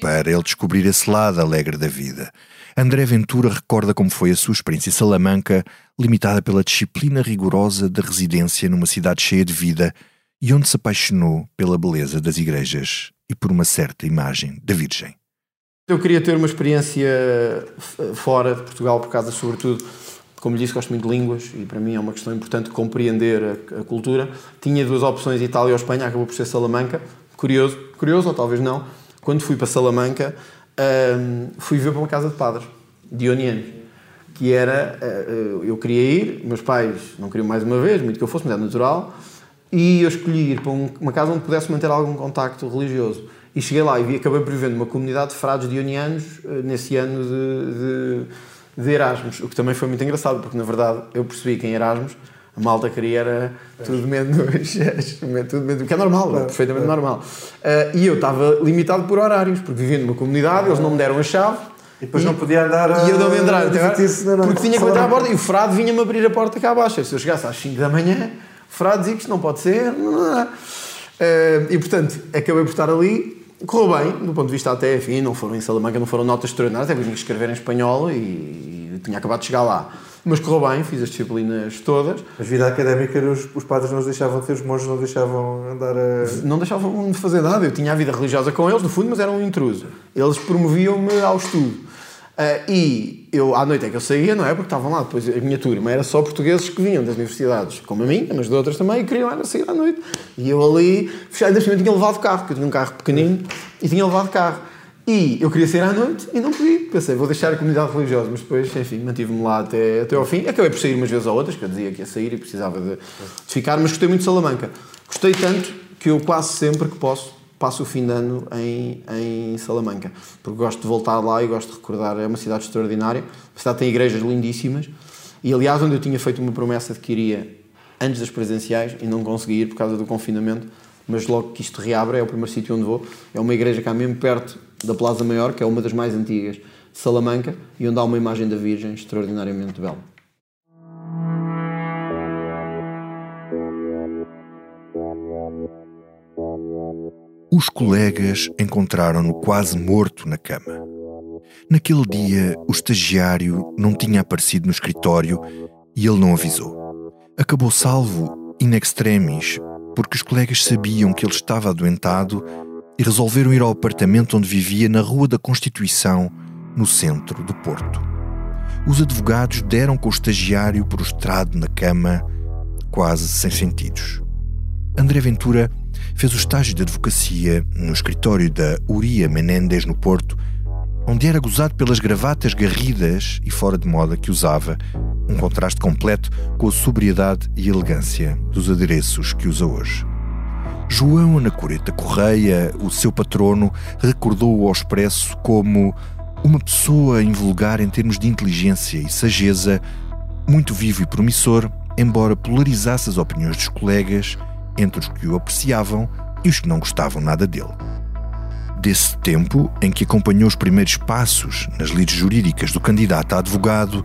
para ele descobrir esse lado alegre da vida. André Ventura recorda como foi a sua experiência em Salamanca, limitada pela disciplina rigorosa da residência numa cidade cheia de vida e onde se apaixonou pela beleza das igrejas e por uma certa imagem da Virgem. Eu queria ter uma experiência fora de Portugal, por causa, sobretudo, como lhe disse, gosto muito de línguas e para mim é uma questão importante compreender a cultura. Tinha duas opções, Itália ou Espanha, acabou por ser Salamanca. Curioso ou talvez não, quando fui para Salamanca, fui ver para uma casa de padres, dionianos, que era, eu queria ir, meus pais não queriam mais uma vez, muito que eu fosse, mas era natural, e eu escolhi ir para uma casa onde pudesse manter algum contacto religioso. E cheguei lá e acabei por viver numa comunidade de frades dionianos nesse ano de Erasmus, o que também foi muito engraçado, porque na verdade eu percebi que em Erasmus a malta queria era tudo menos, que é normal, perfeitamente normal. E eu estava limitado por horários, porque vivia numa comunidade, eles não me deram a chave. E depois não podia andar a... E eu não me andava, porque tinha que entrar à porta e o frade vinha-me abrir a porta cá abaixo. Se eu chegasse às 5 da manhã, o frade dizia que isto não pode ser. E portanto, acabei por estar ali, correu bem, do ponto de vista até, enfim, não foram em Salamanca, não foram notas extraordinárias, até que eu tinha que escrever em espanhol e tinha acabado de chegar lá. Mas correu bem, fiz as disciplinas todas. Mas vida académica, os padres não os deixavam ter, os monges não deixavam andar a... Não deixavam de fazer nada, eu tinha a vida religiosa com eles, no fundo, mas era um intruso. Eles promoviam-me ao estudo. E eu, à noite é que eu saía, não é? Porque estavam lá, depois a minha turma era só portugueses que vinham das universidades, como a minha, mas de outras também, e queriam era sair à noite. E eu ali, ainda assim, eu tinha levado carro, porque eu tinha um carro pequenino, e tinha levado carro. E eu queria sair à noite e não podia. Pensei, vou deixar a comunidade religiosa, mas depois, enfim, mantive-me lá até ao fim. Acabei por sair umas vezes ou outras, que eu dizia que ia sair e precisava de ficar, mas gostei muito de Salamanca. Gostei tanto que eu quase sempre que posso, passo o fim de ano em Salamanca, porque gosto de voltar lá e gosto de recordar. É uma cidade extraordinária, a cidade tem igrejas lindíssimas e, aliás, onde eu tinha feito uma promessa de que iria antes das presenciais e não consegui ir por causa do confinamento, mas logo que isto reabre, é o primeiro sítio onde vou. É uma igreja cá mesmo perto da Plaza Maior, que é uma das mais antigas de Salamanca, e onde há uma imagem da Virgem extraordinariamente bela. Os colegas encontraram-no quase morto na cama. Naquele dia, o estagiário não tinha aparecido no escritório e ele não avisou. Acabou salvo, in extremis, porque os colegas sabiam que ele estava adoentado e resolveram ir ao apartamento onde vivia na Rua da Constituição, no centro do Porto. Os advogados deram com o estagiário prostrado na cama, quase sem sentidos. André Ventura fez o estágio de advocacia no escritório da Uria Menéndez, no Porto, onde era gozado pelas gravatas garridas e fora de moda que usava, um contraste completo com a sobriedade e elegância dos adereços que usa hoje. João Anacoreta Correia, o seu patrono, recordou-o ao Expresso como uma pessoa invulgar em termos de inteligência e sageza, muito vivo e promissor, embora polarizasse as opiniões dos colegas entre os que o apreciavam e os que não gostavam nada dele. Desse tempo em que acompanhou os primeiros passos nas lides jurídicas do candidato a advogado,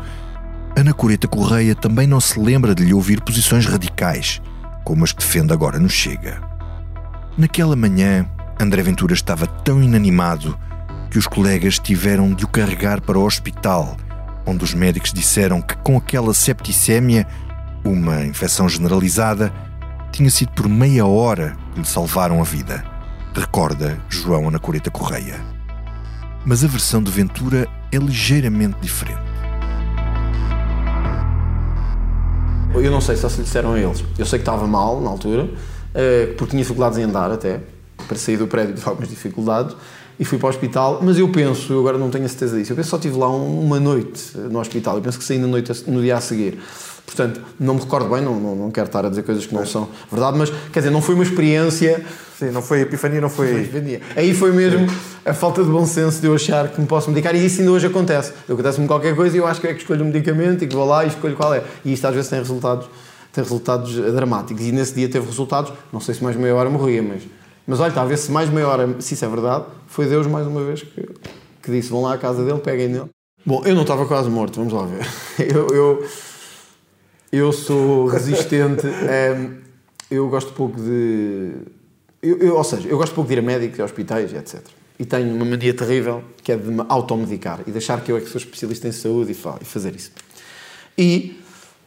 Anacoreta Correia também não se lembra de lhe ouvir posições radicais, como as que defende agora no Chega. Naquela manhã, André Ventura estava tão inanimado que os colegas tiveram de o carregar para o hospital, onde os médicos disseram que com aquela septicémia, uma infecção generalizada, tinha sido por meia hora que lhe salvaram a vida, recorda João Anacoreta Correia. Mas a versão de Ventura é ligeiramente diferente. Eu não sei se lhe disseram a eles. Eu sei que estava mal na altura, porque tinha dificuldades em andar até, para sair do prédio de algumas dificuldades, e fui para o hospital, mas eu agora não tenho a certeza disso, eu penso que só estive lá uma noite no hospital, eu penso que saí na noite no dia a seguir. Portanto, não me recordo bem, não quero estar a dizer coisas que não são verdade, mas, quer dizer, não foi uma experiência... Sim, não foi epifania, não foi... Aí foi mesmo a falta de bom senso de eu achar que me posso medicar, e isso ainda hoje acontece. Acontece-me qualquer coisa e eu acho que eu é que escolho o medicamento e que vou lá e escolho qual é. E isto às vezes tem resultados dramáticos. E nesse dia teve resultados, não sei se mais meia hora morria, mas olha, talvez se mais meia hora, se isso é verdade, foi Deus mais uma vez que disse, vão lá à casa dele, peguem nele. Bom, eu não estava quase morto, vamos lá ver. Eu sou resistente, eu gosto pouco de... Eu gosto pouco de ir a médicos, a hospitais, etc. E tenho uma mania terrível, que é de me automedicar e deixar que eu é que sou especialista em saúde e fazer isso. E,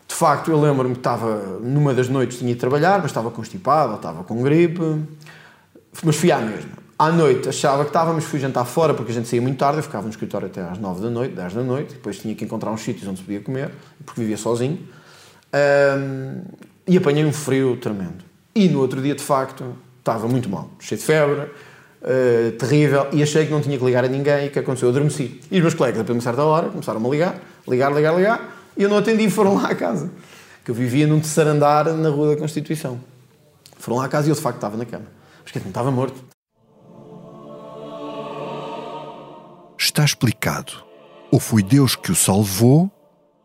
de facto, eu lembro-me que estava, numa das noites tinha de trabalhar, mas estava constipado, estava com gripe, mas fui à mesma. À noite achava que estava, mas fui jantar fora, porque a gente saía muito tarde, eu ficava no escritório até às 9 da noite, 10 da noite, depois tinha que encontrar uns sítios onde se podia comer, porque vivia sozinho. E apanhei um frio tremendo. E no outro dia, de facto, estava muito mal, cheio de febre, terrível, e achei que não tinha que ligar a ninguém, e o que aconteceu? Eu adormeci. E os meus colegas, depois de uma certa hora, começaram-me a ligar, e eu não atendi e foram lá à casa, que eu vivia num terceiro andar na Rua da Constituição. Foram lá à casa e eu, de facto, estava na cama. Mas que não estava morto. Está explicado. Ou foi Deus que o salvou,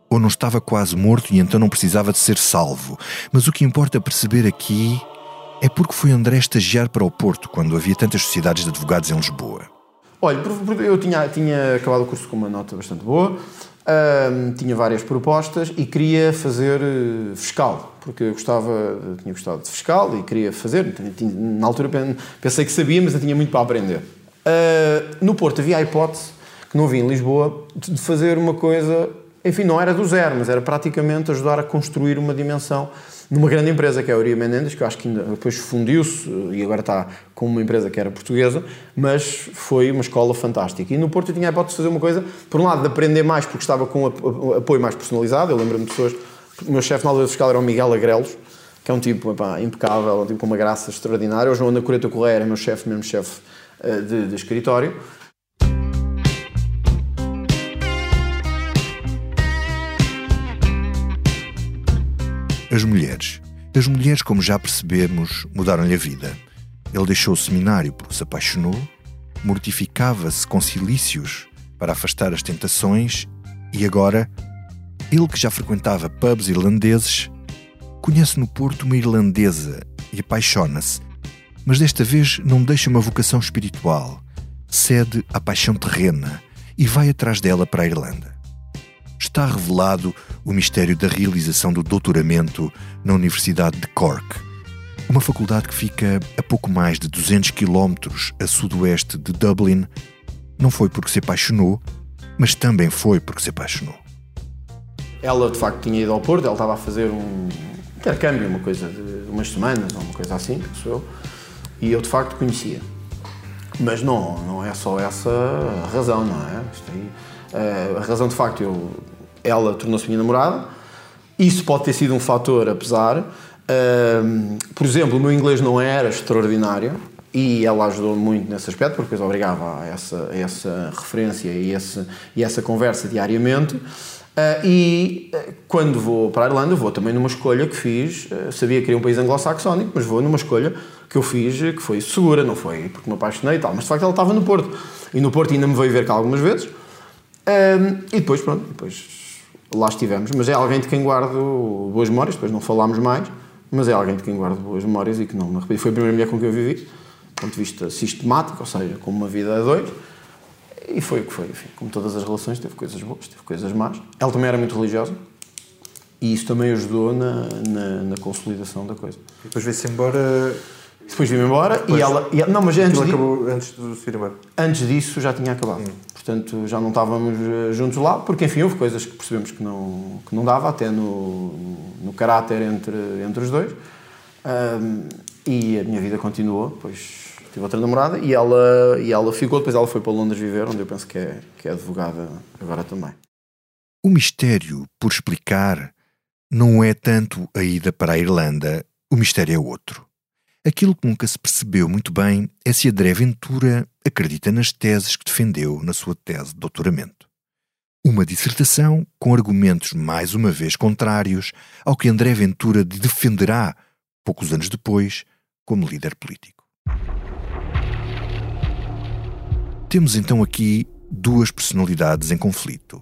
ou não estava quase morto e então não precisava de ser salvo. Mas o que importa perceber aqui é porque foi André estagiar para o Porto quando havia tantas sociedades de advogados em Lisboa. Olha, eu tinha acabado o curso com uma nota bastante boa, tinha várias propostas e queria fazer fiscal, porque tinha gostado de fiscal e queria fazer. Na altura pensei que sabia, mas eu tinha muito para aprender. No Porto havia a hipótese, que não havia em Lisboa, de fazer uma coisa... Enfim, não era do zero, mas era praticamente ajudar a construir uma dimensão numa grande empresa que é a Uria Menéndez, que eu acho que depois fundiu-se e agora está com uma empresa que era portuguesa, mas foi uma escola fantástica. E no Porto eu tinha a hipótese de fazer uma coisa, por um lado, de aprender mais, porque estava com apoio mais personalizado. Eu lembro-me de pessoas... O meu chefe na altura fiscal era o Miguel Agrelos, que é um tipo impecável, um tipo com uma graça extraordinária. O João Anacoreta Correia era meu chefe, mesmo chefe de escritório. As mulheres, como já percebemos, mudaram-lhe a vida. Ele deixou o seminário porque se apaixonou, mortificava-se com cilícios para afastar as tentações e agora, ele que já frequentava pubs irlandeses, conhece no Porto uma irlandesa e apaixona-se, mas desta vez não deixa uma vocação espiritual, cede à paixão terrena e vai atrás dela para a Irlanda. Está revelado o mistério da realização do doutoramento na Universidade de Cork, uma faculdade que fica a pouco mais de 200 quilómetros a sudoeste de Dublin. Não foi porque se apaixonou, mas também foi porque se apaixonou. Ela, de facto, tinha ido ao Porto, ela estava a fazer um intercâmbio, uma coisa de umas semanas, ou uma coisa assim, e eu, de facto, conhecia. Mas não é só essa a razão, não é? Isto aí... A razão, de facto, ela tornou-se minha namorada. Isso pode ter sido um fator, apesar. Por exemplo, o meu inglês não era extraordinário e ela ajudou muito nesse aspecto, porque depois obrigava a essa referência e essa conversa diariamente. Quando vou para a Irlanda, vou também numa escolha que fiz. Sabia que queria um país anglo-saxónico, mas vou numa escolha que eu fiz, que foi segura, não foi porque me apaixonei e tal. Mas, de facto, ela estava no Porto. E no Porto ainda me veio ver cá algumas vezes. E depois, pronto, lá estivemos, mas é alguém de quem guardo boas memórias, depois não falámos mais, mas é alguém de quem guardo boas memórias e que não me arrependo. Foi a primeira mulher com quem eu vivi, do ponto de vista sistemático, ou seja, com uma vida a dois, E foi o que foi, enfim, como todas as relações, teve coisas boas, teve coisas más. Ela também era muito religiosa e isso também ajudou na consolidação da coisa. E depois veio-se embora... Depois vim-me embora depois, e ela... Não, mas antes acabou antes de se ir embora. Antes disso já tinha acabado. Portanto, já não estávamos juntos lá, porque, enfim, houve coisas que percebemos que não dava, até no caráter entre os dois. E a minha vida continuou, pois tive outra namorada e ela ficou, depois ela foi para Londres viver, onde eu penso que é advogada agora também. O mistério, por explicar, não é tanto a ida para a Irlanda, o mistério é outro. Aquilo que nunca se percebeu muito bem é se André Ventura acredita nas teses que defendeu na sua tese de doutoramento. Uma dissertação com argumentos mais uma vez contrários ao que André Ventura defenderá, poucos anos depois, como líder político. Temos então aqui duas personalidades em conflito.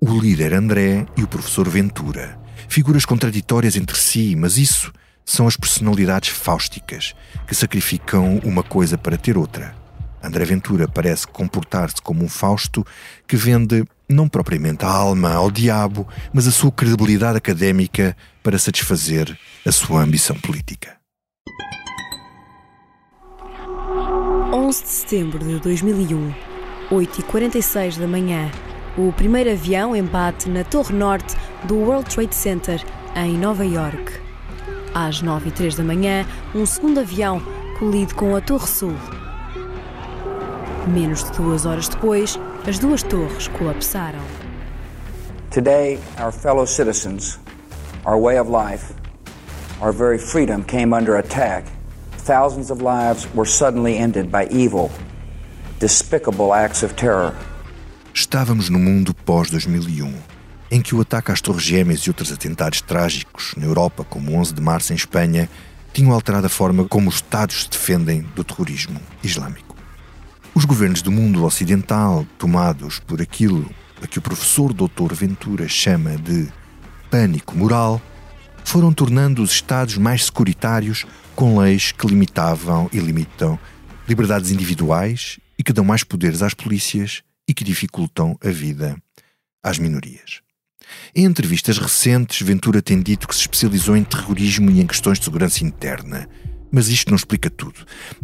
O líder André e o professor Ventura. Figuras contraditórias entre si, mas isso... são as personalidades fáusticas que sacrificam uma coisa para ter outra. André Ventura parece comportar-se como um Fausto que vende não propriamente a alma ao diabo, mas a sua credibilidade académica para satisfazer a sua ambição política. 11 de setembro de 2001, 8h46 da manhã. O primeiro avião embate na Torre Norte do World Trade Center, em Nova Iorque. Às 9h03 da manhã, um segundo avião colide com a Torre Sul. Menos de 2 horas depois, as duas torres colapsaram. Today, our fellow citizens, our way of life, our very freedom came under attack. Thousands of lives were suddenly ended by evil, despicable acts of terror. Estávamos no mundo pós-2001. Em que o ataque às Torres Gêmeas e outros atentados trágicos na Europa, como o 11 de março em Espanha, tinham alterado a forma como os Estados se defendem do terrorismo islâmico. Os governos do mundo ocidental, tomados por aquilo a que o professor Dr. Ventura chama de pânico moral, foram tornando os Estados mais securitários com leis que limitavam e limitam liberdades individuais e que dão mais poderes às polícias e que dificultam a vida às minorias. Em entrevistas recentes, Ventura tem dito que se especializou em terrorismo e em questões de segurança interna. Mas isto não explica tudo.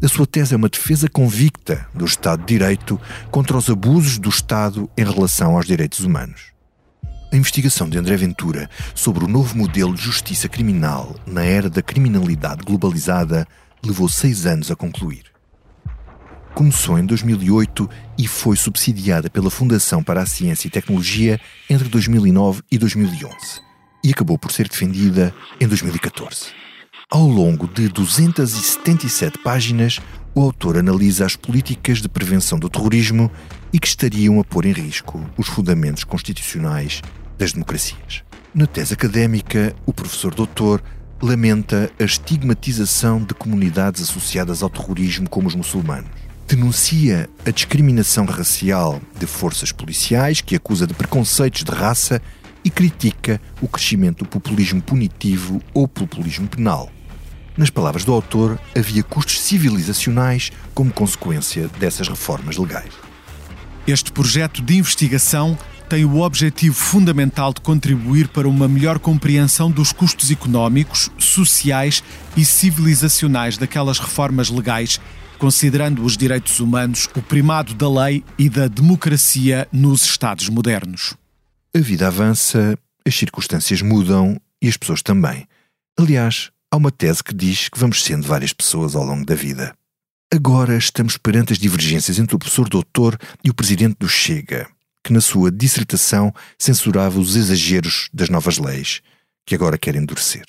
A sua tese é uma defesa convicta do Estado de Direito contra os abusos do Estado em relação aos direitos humanos. A investigação de André Ventura sobre o novo modelo de justiça criminal na era da criminalidade globalizada levou 6 anos a concluir. Começou em 2008 e foi subsidiada pela Fundação para a Ciência e Tecnologia entre 2009 e 2011 e acabou por ser defendida em 2014. Ao longo de 277 páginas, o autor analisa as políticas de prevenção do terrorismo e que estariam a pôr em risco os fundamentos constitucionais das democracias. Na tese académica, o professor doutor lamenta a estigmatização de comunidades associadas ao terrorismo como os muçulmanos. Denuncia a discriminação racial de forças policiais, que acusa de preconceitos de raça e critica o crescimento do populismo punitivo ou populismo penal. Nas palavras do autor, havia custos civilizacionais como consequência dessas reformas legais. Este projeto de investigação tem o objetivo fundamental de contribuir para uma melhor compreensão dos custos económicos, sociais e civilizacionais daquelas reformas legais, considerando os direitos humanos, o primado da lei e da democracia nos Estados modernos. A vida avança, as circunstâncias mudam e as pessoas também. Aliás, há uma tese que diz que vamos sendo várias pessoas ao longo da vida. Agora estamos perante as divergências entre o professor doutor e o presidente do Chega, que na sua dissertação censurava os exageros das novas leis, que agora quer endurecer.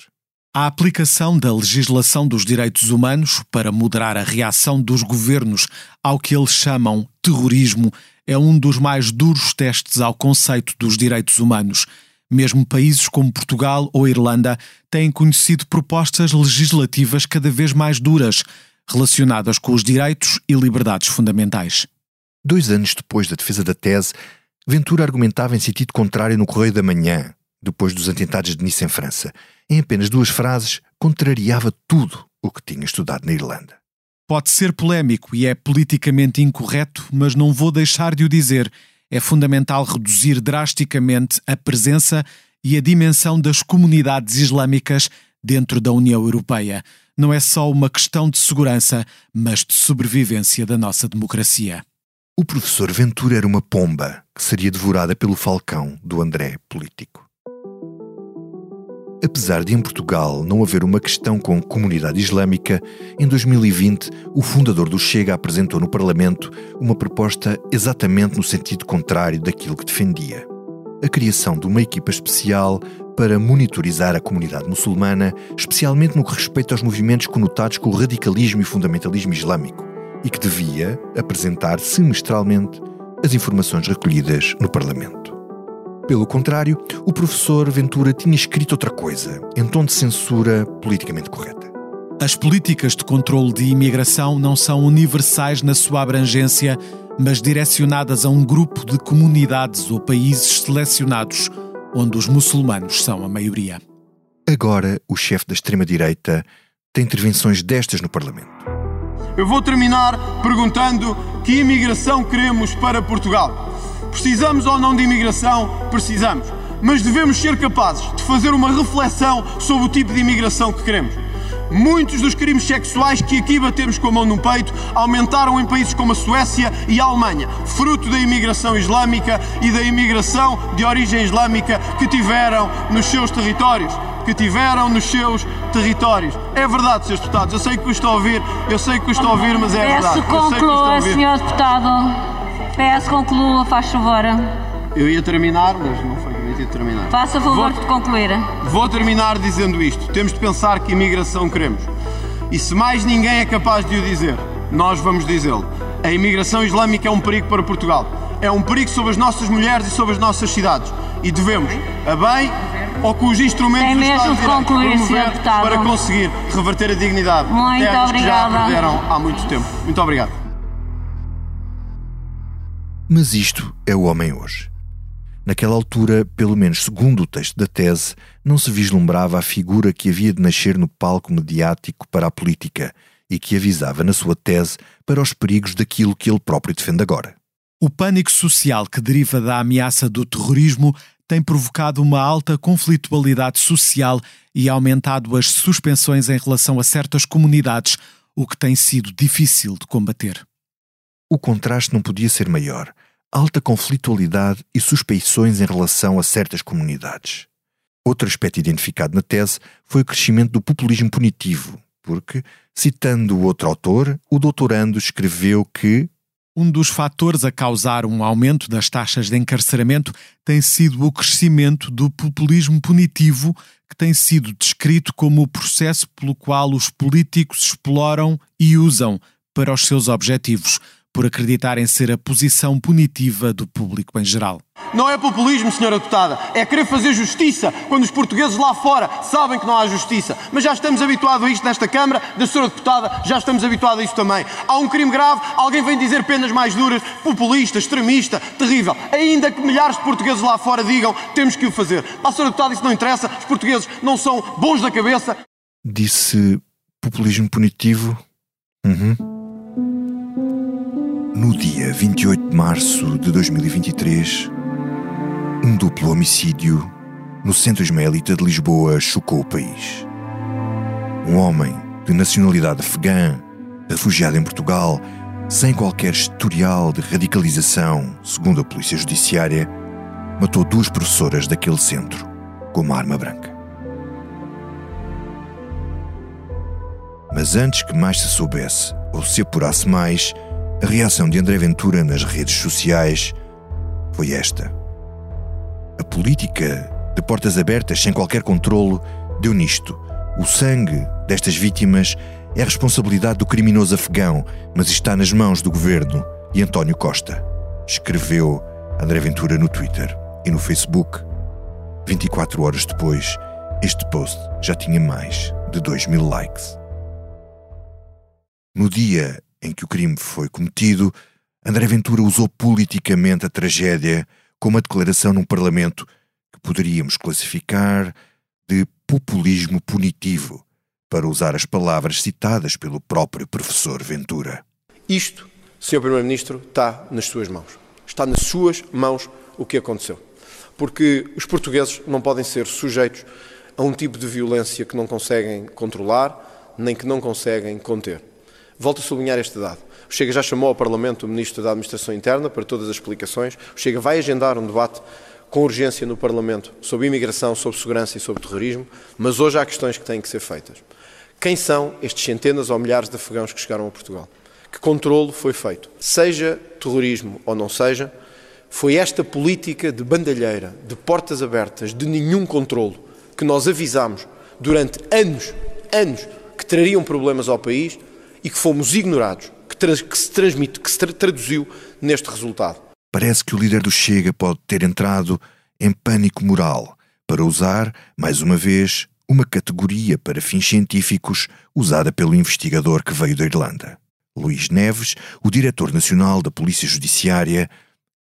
A aplicação da legislação dos direitos humanos para moderar a reação dos governos ao que eles chamam terrorismo é um dos mais duros testes ao conceito dos direitos humanos. Mesmo países como Portugal ou Irlanda têm conhecido propostas legislativas cada vez mais duras, relacionadas com os direitos e liberdades fundamentais. 2 anos depois da defesa da tese, Ventura argumentava em sentido contrário no Correio da Manhã, depois dos atentados de Nice em França. Em apenas 2 frases, contrariava tudo o que tinha estudado na Irlanda. Pode ser polémico e é politicamente incorreto, mas não vou deixar de o dizer. É fundamental reduzir drasticamente a presença e a dimensão das comunidades islâmicas dentro da União Europeia. Não é só uma questão de segurança, mas de sobrevivência da nossa democracia. O professor Ventura era uma pomba que seria devorada pelo falcão do André político. Apesar de em Portugal não haver uma questão com comunidade islâmica, em 2020 o fundador do Chega apresentou no Parlamento uma proposta exatamente no sentido contrário daquilo que defendia. A criação de uma equipa especial para monitorizar a comunidade muçulmana, especialmente no que respeita aos movimentos conotados com o radicalismo e fundamentalismo islâmico, e que devia apresentar semestralmente as informações recolhidas no Parlamento. Pelo contrário, o professor Ventura tinha escrito outra coisa, em tom de censura politicamente correta. As políticas de controlo de imigração não são universais na sua abrangência, mas direcionadas a um grupo de comunidades ou países selecionados, onde os muçulmanos são a maioria. Agora, o chefe da extrema-direita tem intervenções destas no Parlamento. Eu vou terminar perguntando que imigração queremos para Portugal. Precisamos ou não de imigração? Precisamos. Mas devemos ser capazes de fazer uma reflexão sobre o tipo de imigração que queremos. Muitos dos crimes sexuais que aqui batemos com a mão no peito aumentaram em países como a Suécia e a Alemanha, fruto da imigração islâmica e da imigração de origem islâmica que tiveram nos seus territórios. É verdade, Srs. Deputados, eu sei que custa ouvir, mas é verdade. Conclua, Sr. Deputado. Peço conclua, faz favor. Eu ia terminar, mas não foi que eu ia terminar. Faça favor de concluir. Vou terminar dizendo isto. Temos de pensar que imigração queremos. E se mais ninguém é capaz de o dizer, nós vamos dizê-lo. A imigração islâmica é um perigo para Portugal. É um perigo sobre as nossas mulheres e sobre as nossas cidades. E devemos, a bem ou com os instrumentos do Estado de Direito, promover para conseguir reverter a dignidade terras que já perderam há muito tempo. Muito obrigado. Mas isto é o homem hoje. Naquela altura, pelo menos segundo o texto da tese, não se vislumbrava a figura que havia de nascer no palco mediático para a política e que avisava na sua tese para os perigos daquilo que ele próprio defende agora. O pânico social que deriva da ameaça do terrorismo tem provocado uma alta conflitualidade social e aumentado as suspensões em relação a certas comunidades, o que tem sido difícil de combater. O contraste não podia ser maior. Alta conflitualidade e suspeições em relação a certas comunidades. Outro aspecto identificado na tese foi o crescimento do populismo punitivo, porque, citando o outro autor, o doutorando escreveu que um dos fatores a causar um aumento das taxas de encarceramento tem sido o crescimento do populismo punitivo, que tem sido descrito como o processo pelo qual os políticos exploram e usam para os seus objetivos, por acreditarem ser a posição punitiva do público em geral. Não é populismo, senhora deputada. É querer fazer justiça quando os portugueses lá fora sabem que não há justiça. Mas já estamos habituados a isto nesta Câmara, da senhora deputada, já estamos habituados a isso também. Há um crime grave, alguém vem dizer penas mais duras, populista, extremista, terrível. Ainda que milhares de portugueses lá fora digam, temos que o fazer. À senhora deputada, isso não interessa, os portugueses não são bons da cabeça. Disse populismo punitivo? No dia 28 de março de 2023, um duplo homicídio no centro ismaelita de Lisboa chocou o país. Um homem de nacionalidade afegã, refugiado em Portugal, sem qualquer historial de radicalização, segundo a Polícia Judiciária, matou duas professoras daquele centro com uma arma branca. Mas antes que mais se soubesse ou se apurasse mais, a reação de André Ventura nas redes sociais foi esta. A política de portas abertas sem qualquer controlo deu nisto. O sangue destas vítimas é a responsabilidade do criminoso afegão, mas está nas mãos do governo e António Costa, escreveu André Ventura no Twitter e no Facebook. 24 horas depois, este post já tinha mais de 2.000 likes. No dia em que o crime foi cometido, André Ventura usou politicamente a tragédia com uma declaração num Parlamento que poderíamos classificar de populismo punitivo para usar as palavras citadas pelo próprio professor Ventura. Isto, Sr. Primeiro-Ministro, está nas suas mãos. Está nas suas mãos o que aconteceu. Porque os portugueses não podem ser sujeitos a um tipo de violência que não conseguem controlar, nem que não conseguem conter. Volto a sublinhar este dado. O Chega já chamou ao Parlamento o Ministro da Administração Interna para todas as explicações. O Chega vai agendar um debate com urgência no Parlamento sobre imigração, sobre segurança e sobre terrorismo, mas hoje há questões que têm que ser feitas. Quem são estes centenas ou milhares de afegãos que chegaram a Portugal? Que controlo foi feito? Seja terrorismo ou não seja, foi esta política de bandalheira, de portas abertas, de nenhum controlo, que nós avisámos durante anos, que trariam problemas ao país e que fomos ignorados, que se traduziu neste resultado. Parece que o líder do Chega pode ter entrado em pânico moral para usar, mais uma vez, uma categoria para fins científicos usada pelo investigador que veio da Irlanda. Luís Neves, o diretor nacional da Polícia Judiciária,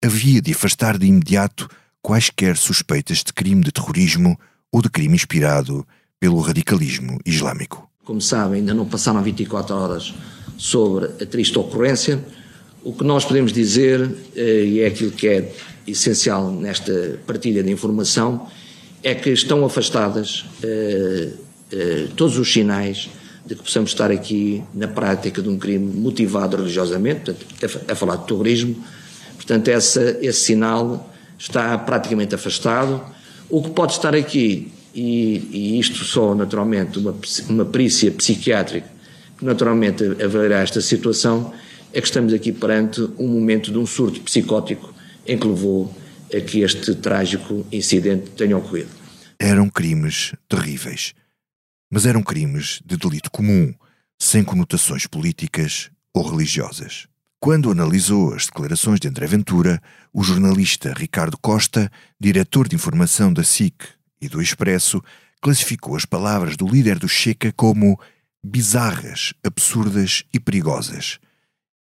havia de afastar de imediato quaisquer suspeitas de crime de terrorismo ou de crime inspirado pelo radicalismo islâmico. Como sabem, ainda não passaram 24 horas sobre a triste ocorrência. O que nós podemos dizer, e é aquilo que é essencial nesta partilha de informação, é que estão afastadas todos os sinais de que possamos estar aqui na prática de um crime motivado religiosamente, portanto, a falar de terrorismo. Portanto, esse sinal está praticamente afastado. O que pode estar aqui, e isto só naturalmente uma perícia psiquiátrica, que naturalmente avaliará esta situação, é que estamos aqui perante um momento de um surto psicótico em que levou a que este trágico incidente tenha ocorrido. Eram crimes terríveis, mas eram crimes de delito comum, sem conotações políticas ou religiosas. Quando analisou as declarações de André Ventura, o jornalista Ricardo Costa, diretor de informação da SIC e do Expresso, classificou as palavras do líder do Chega como bizarras, absurdas e perigosas.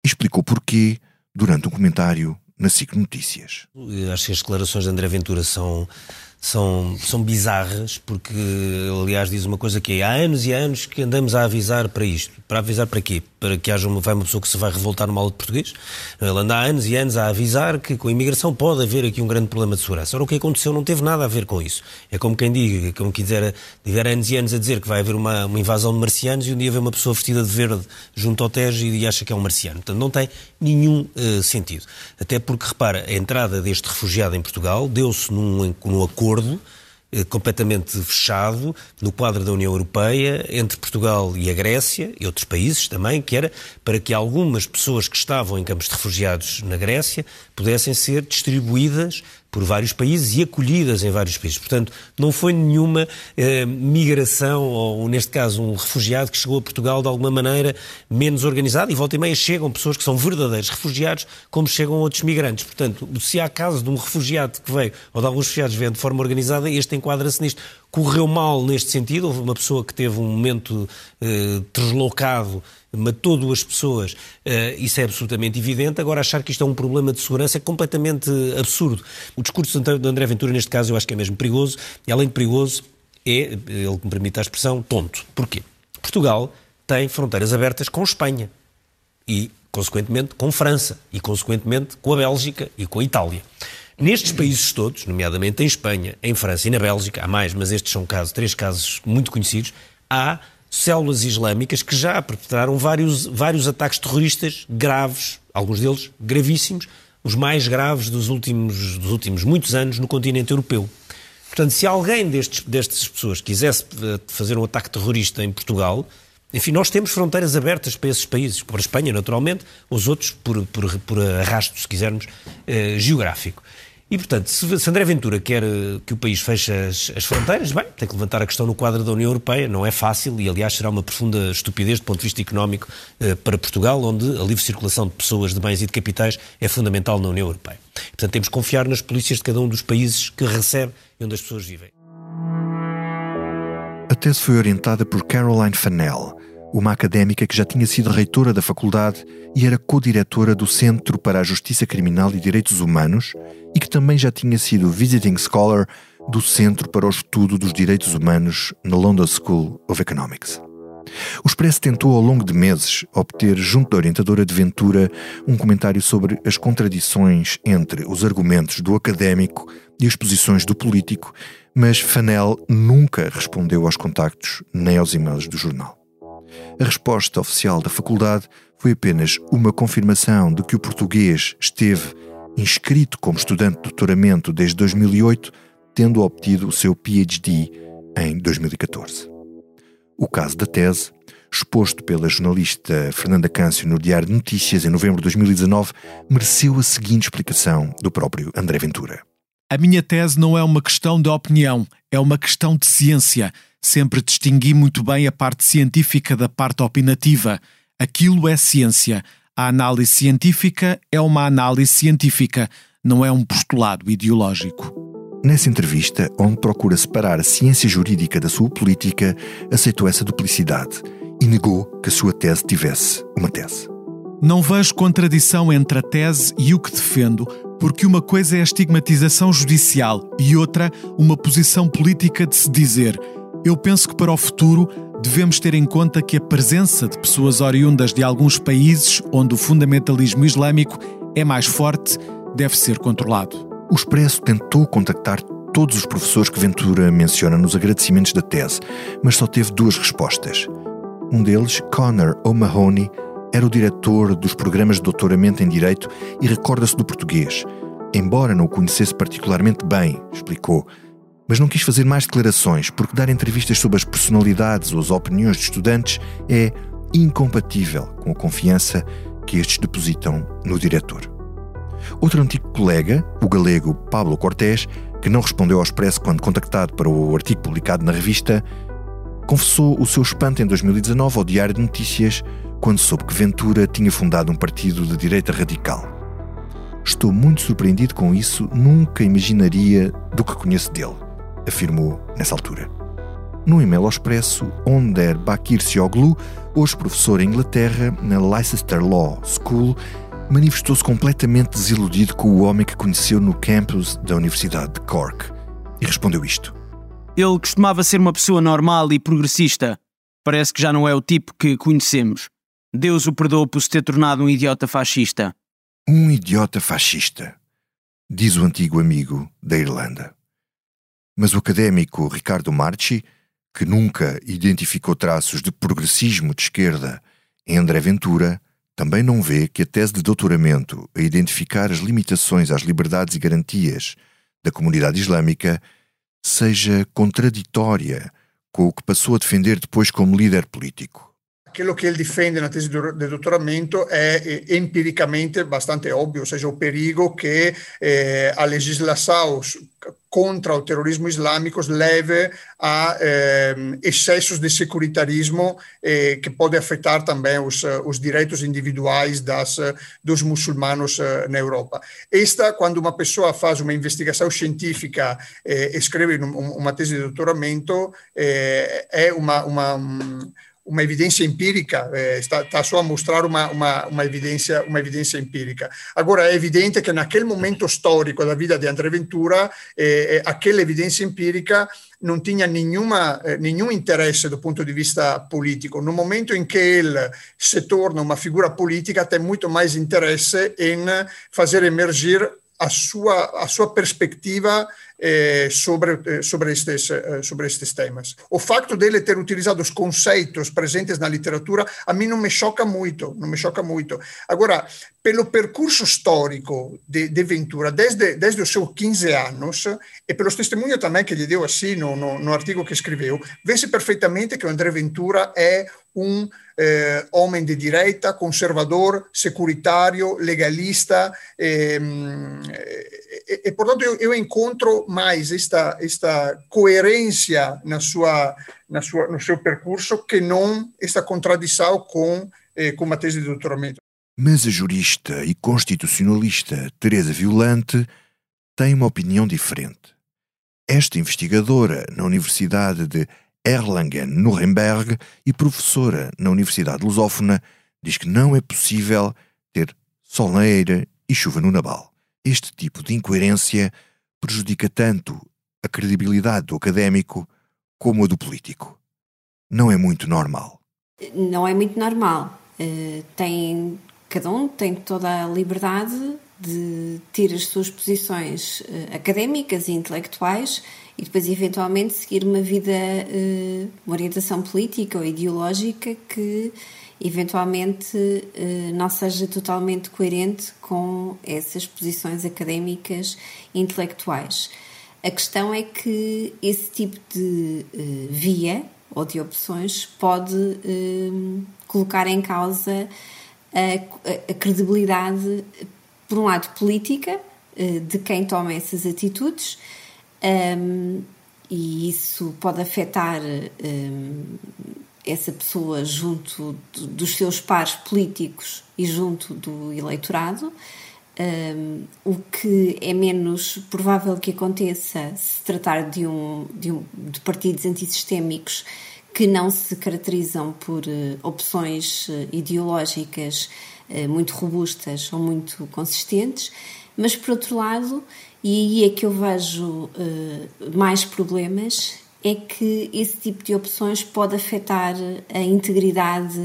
Explicou porquê durante um comentário na SIC Notícias. Acho que as declarações de André Ventura são bizarras, porque ele, aliás, diz uma coisa que é, há anos e anos que andamos a avisar para isto. Para avisar para quê? Para que haja uma pessoa que se vai revoltar numa aula de português? Ele anda há anos e anos a avisar que com a imigração pode haver aqui um grande problema de segurança. Ora, o que aconteceu não teve nada a ver com isso. É como quem diga, como quem tiver anos e anos a dizer que vai haver uma invasão de marcianos e um dia vê uma pessoa vestida de verde junto ao Tejo e acha que é um marciano. Portanto, não tem nenhum sentido. Até porque, repara, a entrada deste refugiado em Portugal deu-se num acordo completamente fechado no quadro da União Europeia entre Portugal e a Grécia e outros países também, que era para que algumas pessoas que estavam em campos de refugiados na Grécia pudessem ser distribuídas por vários países e acolhidas em vários países. Portanto, não foi nenhuma migração, ou neste caso um refugiado que chegou a Portugal de alguma maneira menos organizado, e volta e meia chegam pessoas que são verdadeiros refugiados, como chegam outros migrantes. Portanto, se há caso de um refugiado que veio, ou de alguns refugiados que vêm de forma organizada, este enquadra-se nisto. Correu mal neste sentido, houve uma pessoa que teve um momento deslocado, matou duas pessoas, isso é absolutamente evidente. Agora, achar que isto é um problema de segurança é completamente absurdo. O discurso de André Ventura, neste caso, eu acho que é mesmo perigoso, e além de perigoso, é, ele que me permite a expressão, tonto. Porquê? Portugal tem fronteiras abertas com Espanha e, consequentemente, com França e, consequentemente, com a Bélgica e com a Itália. Nestes países todos, nomeadamente em Espanha, em França e na Bélgica, há mais, mas estes são três casos muito conhecidos, há células islâmicas que já perpetraram vários ataques terroristas graves, alguns deles gravíssimos, os mais graves dos últimos muitos anos no continente europeu. Portanto, se alguém destas pessoas quisesse fazer um ataque terrorista em Portugal, enfim, nós temos fronteiras abertas para esses países, para a Espanha naturalmente, os outros por arrasto, se quisermos, geográfico. E, portanto, se André Ventura quer que o país feche as fronteiras, bem, tem que levantar a questão no quadro da União Europeia, não é fácil e, aliás, será uma profunda estupidez do ponto de vista económico para Portugal, onde a livre circulação de pessoas, de bens e de capitais é fundamental na União Europeia. Portanto, temos que confiar nas polícias de cada um dos países que recebe e onde as pessoas vivem. A tese foi orientada por Caroline Fennell, uma académica que já tinha sido reitora da faculdade e era co-diretora do Centro para a Justiça Criminal e Direitos Humanos e que também já tinha sido Visiting Scholar do Centro para o Estudo dos Direitos Humanos na London School of Economics. O Expresso tentou ao longo de meses obter, junto da orientadora de Ventura, um comentário sobre as contradições entre os argumentos do académico e as posições do político, mas Fennell nunca respondeu aos contactos nem aos e-mails do jornal. A resposta oficial da faculdade foi apenas uma confirmação de que o português esteve inscrito como estudante de doutoramento desde 2008, tendo obtido o seu PhD em 2014. O caso da tese, exposto pela jornalista Fernanda Câncio no Diário de Notícias em novembro de 2019, mereceu a seguinte explicação do próprio André Ventura. A minha tese não é uma questão de opinião, é uma questão de ciência. Sempre distingui muito bem a parte científica da parte opinativa. Aquilo é ciência. A análise científica é uma análise científica, não é um postulado ideológico. Nessa entrevista, onde procura separar a ciência jurídica da sua política, aceitou essa duplicidade e negou que a sua tese tivesse uma tese. Não vejo contradição entre a tese e o que defendo, porque uma coisa é a estigmatização judicial e outra, uma posição política de se dizer. Eu penso que para o futuro devemos ter em conta que a presença de pessoas oriundas de alguns países onde o fundamentalismo islâmico é mais forte deve ser controlado. O Expresso tentou contactar todos os professores que Ventura menciona nos agradecimentos da tese, mas só teve duas respostas. Um deles, Conor O'Mahony, era o diretor dos programas de doutoramento em Direito e recorda-se do português. Embora não o conhecesse particularmente bem, explicou, mas não quis fazer mais declarações, porque dar entrevistas sobre as personalidades ou as opiniões de estudantes é incompatível com a confiança que estes depositam no diretor. Outro antigo colega, o galego Pablo Cortés, que não respondeu ao Expresso quando contactado para o artigo publicado na revista, confessou o seu espanto em 2019 ao Diário de Notícias quando soube que Ventura tinha fundado um partido de direita radical. Estou muito surpreendido com isso, nunca imaginaria do que conheço dele, afirmou nessa altura. No e-mail ao Expresso, Onder Bakir Cioglu, hoje professor em Inglaterra, na Leicester Law School, manifestou-se completamente desiludido com o homem que conheceu no campus da Universidade de Cork e respondeu isto. Ele costumava ser uma pessoa normal e progressista. Parece que já não é o tipo que conhecemos. Deus o perdoa por se ter tornado um idiota fascista. Um idiota fascista, diz o antigo amigo da Irlanda. Mas o académico Ricardo Marchi, que nunca identificou traços de progressismo de esquerda em André Ventura, também não vê que a tese de doutoramento a identificar as limitações às liberdades e garantias da comunidade islâmica seja contraditória com o que passou a defender depois como líder político. Aquilo que ele defende na tesi de doutoramento é empiricamente bastante óbvio, ou seja, o perigo que a legislação contra o terrorismo islâmico leve a excessos de securitarismo que pode afetar também os direitos individuais dos muçulmanos na Europa. Esta, quando uma pessoa faz uma investigação científica e escreve uma tesi de doutoramento, é uma evidência empírica, está só a mostrar uma evidência empírica. Agora, é evidente que naquele momento histórico da vida de André Ventura, aquela evidência empírica não tinha nenhum interesse do ponto di vista politico. No momento in che ele se torna uma figura política, tem muito mais interesse em fazer emergir a sua perspectiva sobre estes temas. O facto dele ter utilizado os conceitos presentes na literatura a mim não me choca muito. Agora, pelo percurso histórico de Ventura, desde os seus 15 anos, e pelo testemunho também que lhe deu assim no artigo que escreveu, vê-se perfeitamente que o André Ventura é um homem de direita, conservador, securitário, legalista, e portanto eu encontro mais esta coerência no seu percurso que não esta contradição com a tese de doutoramento. Mas a jurista e constitucionalista Teresa Violante tem uma opinião diferente. Esta investigadora na Universidade de Erlangen-Nuremberg e professora na Universidade Lusófona, diz que não é possível ter sol na eira e chuva no nabal. Este tipo de incoerência prejudica tanto a credibilidade do académico como a do político. Não é muito normal, não é muito normal. Cada um tem toda a liberdade de ter as suas posições académicas e intelectuais e depois eventualmente seguir uma vida, uma orientação política ou ideológica que eventualmente não seja totalmente coerente com essas posições académicas e intelectuais. A questão é que esse tipo de via ou de opções pode colocar em causa a credibilidade, por um lado, política, de quem toma essas atitudes, e isso pode afetar essa pessoa junto dos seus pares políticos e junto do eleitorado, o que é menos provável que aconteça se tratar de partidos antissistémicos que não se caracterizam por opções ideológicas muito robustas ou muito consistentes. Mas, por outro lado, e aí é que eu vejo mais problemas, é que esse tipo de opções pode afetar a integridade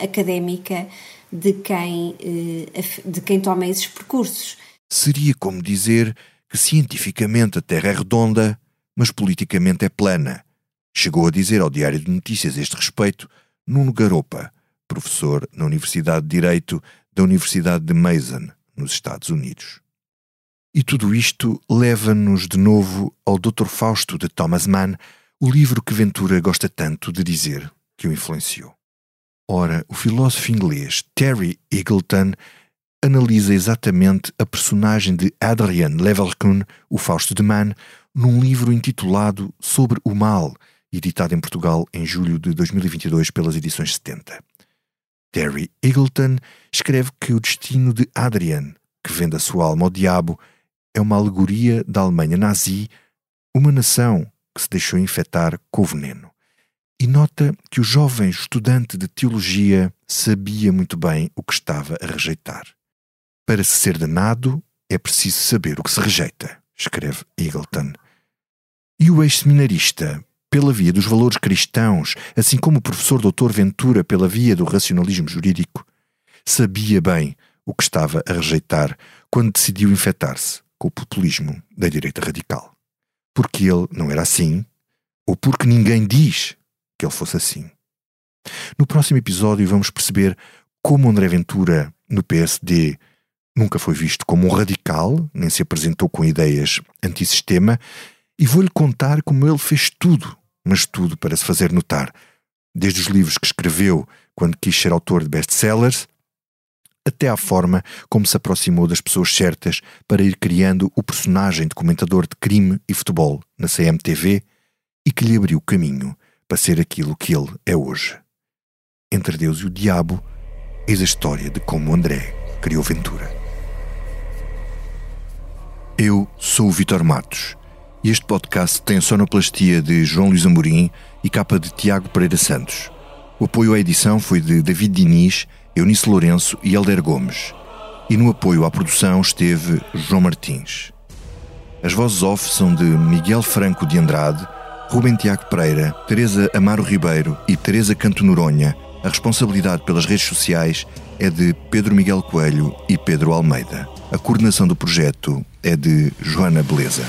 académica de quem toma esses percursos. Seria como dizer que cientificamente a Terra é redonda, mas politicamente é plana. Chegou a dizer ao Diário de Notícias este respeito Nuno Garopa, professor na Universidade de Direito da Universidade de Mason, nos Estados Unidos. E tudo isto leva-nos de novo ao Dr. Fausto de Thomas Mann, o livro que Ventura gosta tanto de dizer que o influenciou. Ora, o filósofo inglês Terry Eagleton analisa exatamente a personagem de Adrien Leverkusen, o Fausto de Mann, num livro intitulado Sobre o Mal, editado em Portugal em julho de 2022 pelas edições 70. Terry Eagleton escreve que o destino de Adrian, que vende a sua alma ao diabo, é uma alegoria da Alemanha nazi, uma nação que se deixou infectar com o veneno. E nota que o jovem estudante de teologia sabia muito bem o que estava a rejeitar. Para se ser danado, é preciso saber o que se rejeita, escreve Eagleton. E o ex-seminarista, pela via dos valores cristãos, assim como o professor Dr. Ventura pela via do racionalismo jurídico, sabia bem o que estava a rejeitar quando decidiu infectar-se com o populismo da direita radical. Porque ele não era assim, ou porque ninguém diz que ele fosse assim. No próximo episódio vamos perceber como André Ventura, no PSD, nunca foi visto como um radical, nem se apresentou com ideias antissistema, e vou-lhe contar como ele fez tudo, mas tudo para se fazer notar, desde os livros que escreveu quando quis ser autor de best-sellers, até à forma como se aproximou das pessoas certas para ir criando o personagem de comentador de crime e futebol na CMTV e que lhe abriu o caminho para ser aquilo que ele é hoje. Entre Deus e o Diabo, eis a história de como André criou Ventura. Eu sou o Vítor Matos. Este podcast tem a sonoplastia de João Luís Amorim e capa de Tiago Pereira Santos. O apoio à edição foi de David Diniz, Eunice Lourenço e Helder Gomes. E no apoio à produção esteve João Martins. As vozes off são de Miguel Franco de Andrade, Rubem Tiago Pereira, Teresa Amaro Ribeiro e Teresa Canto Noronha. A responsabilidade pelas redes sociais é de Pedro Miguel Coelho e Pedro Almeida. A coordenação do projeto é de Joana Beleza.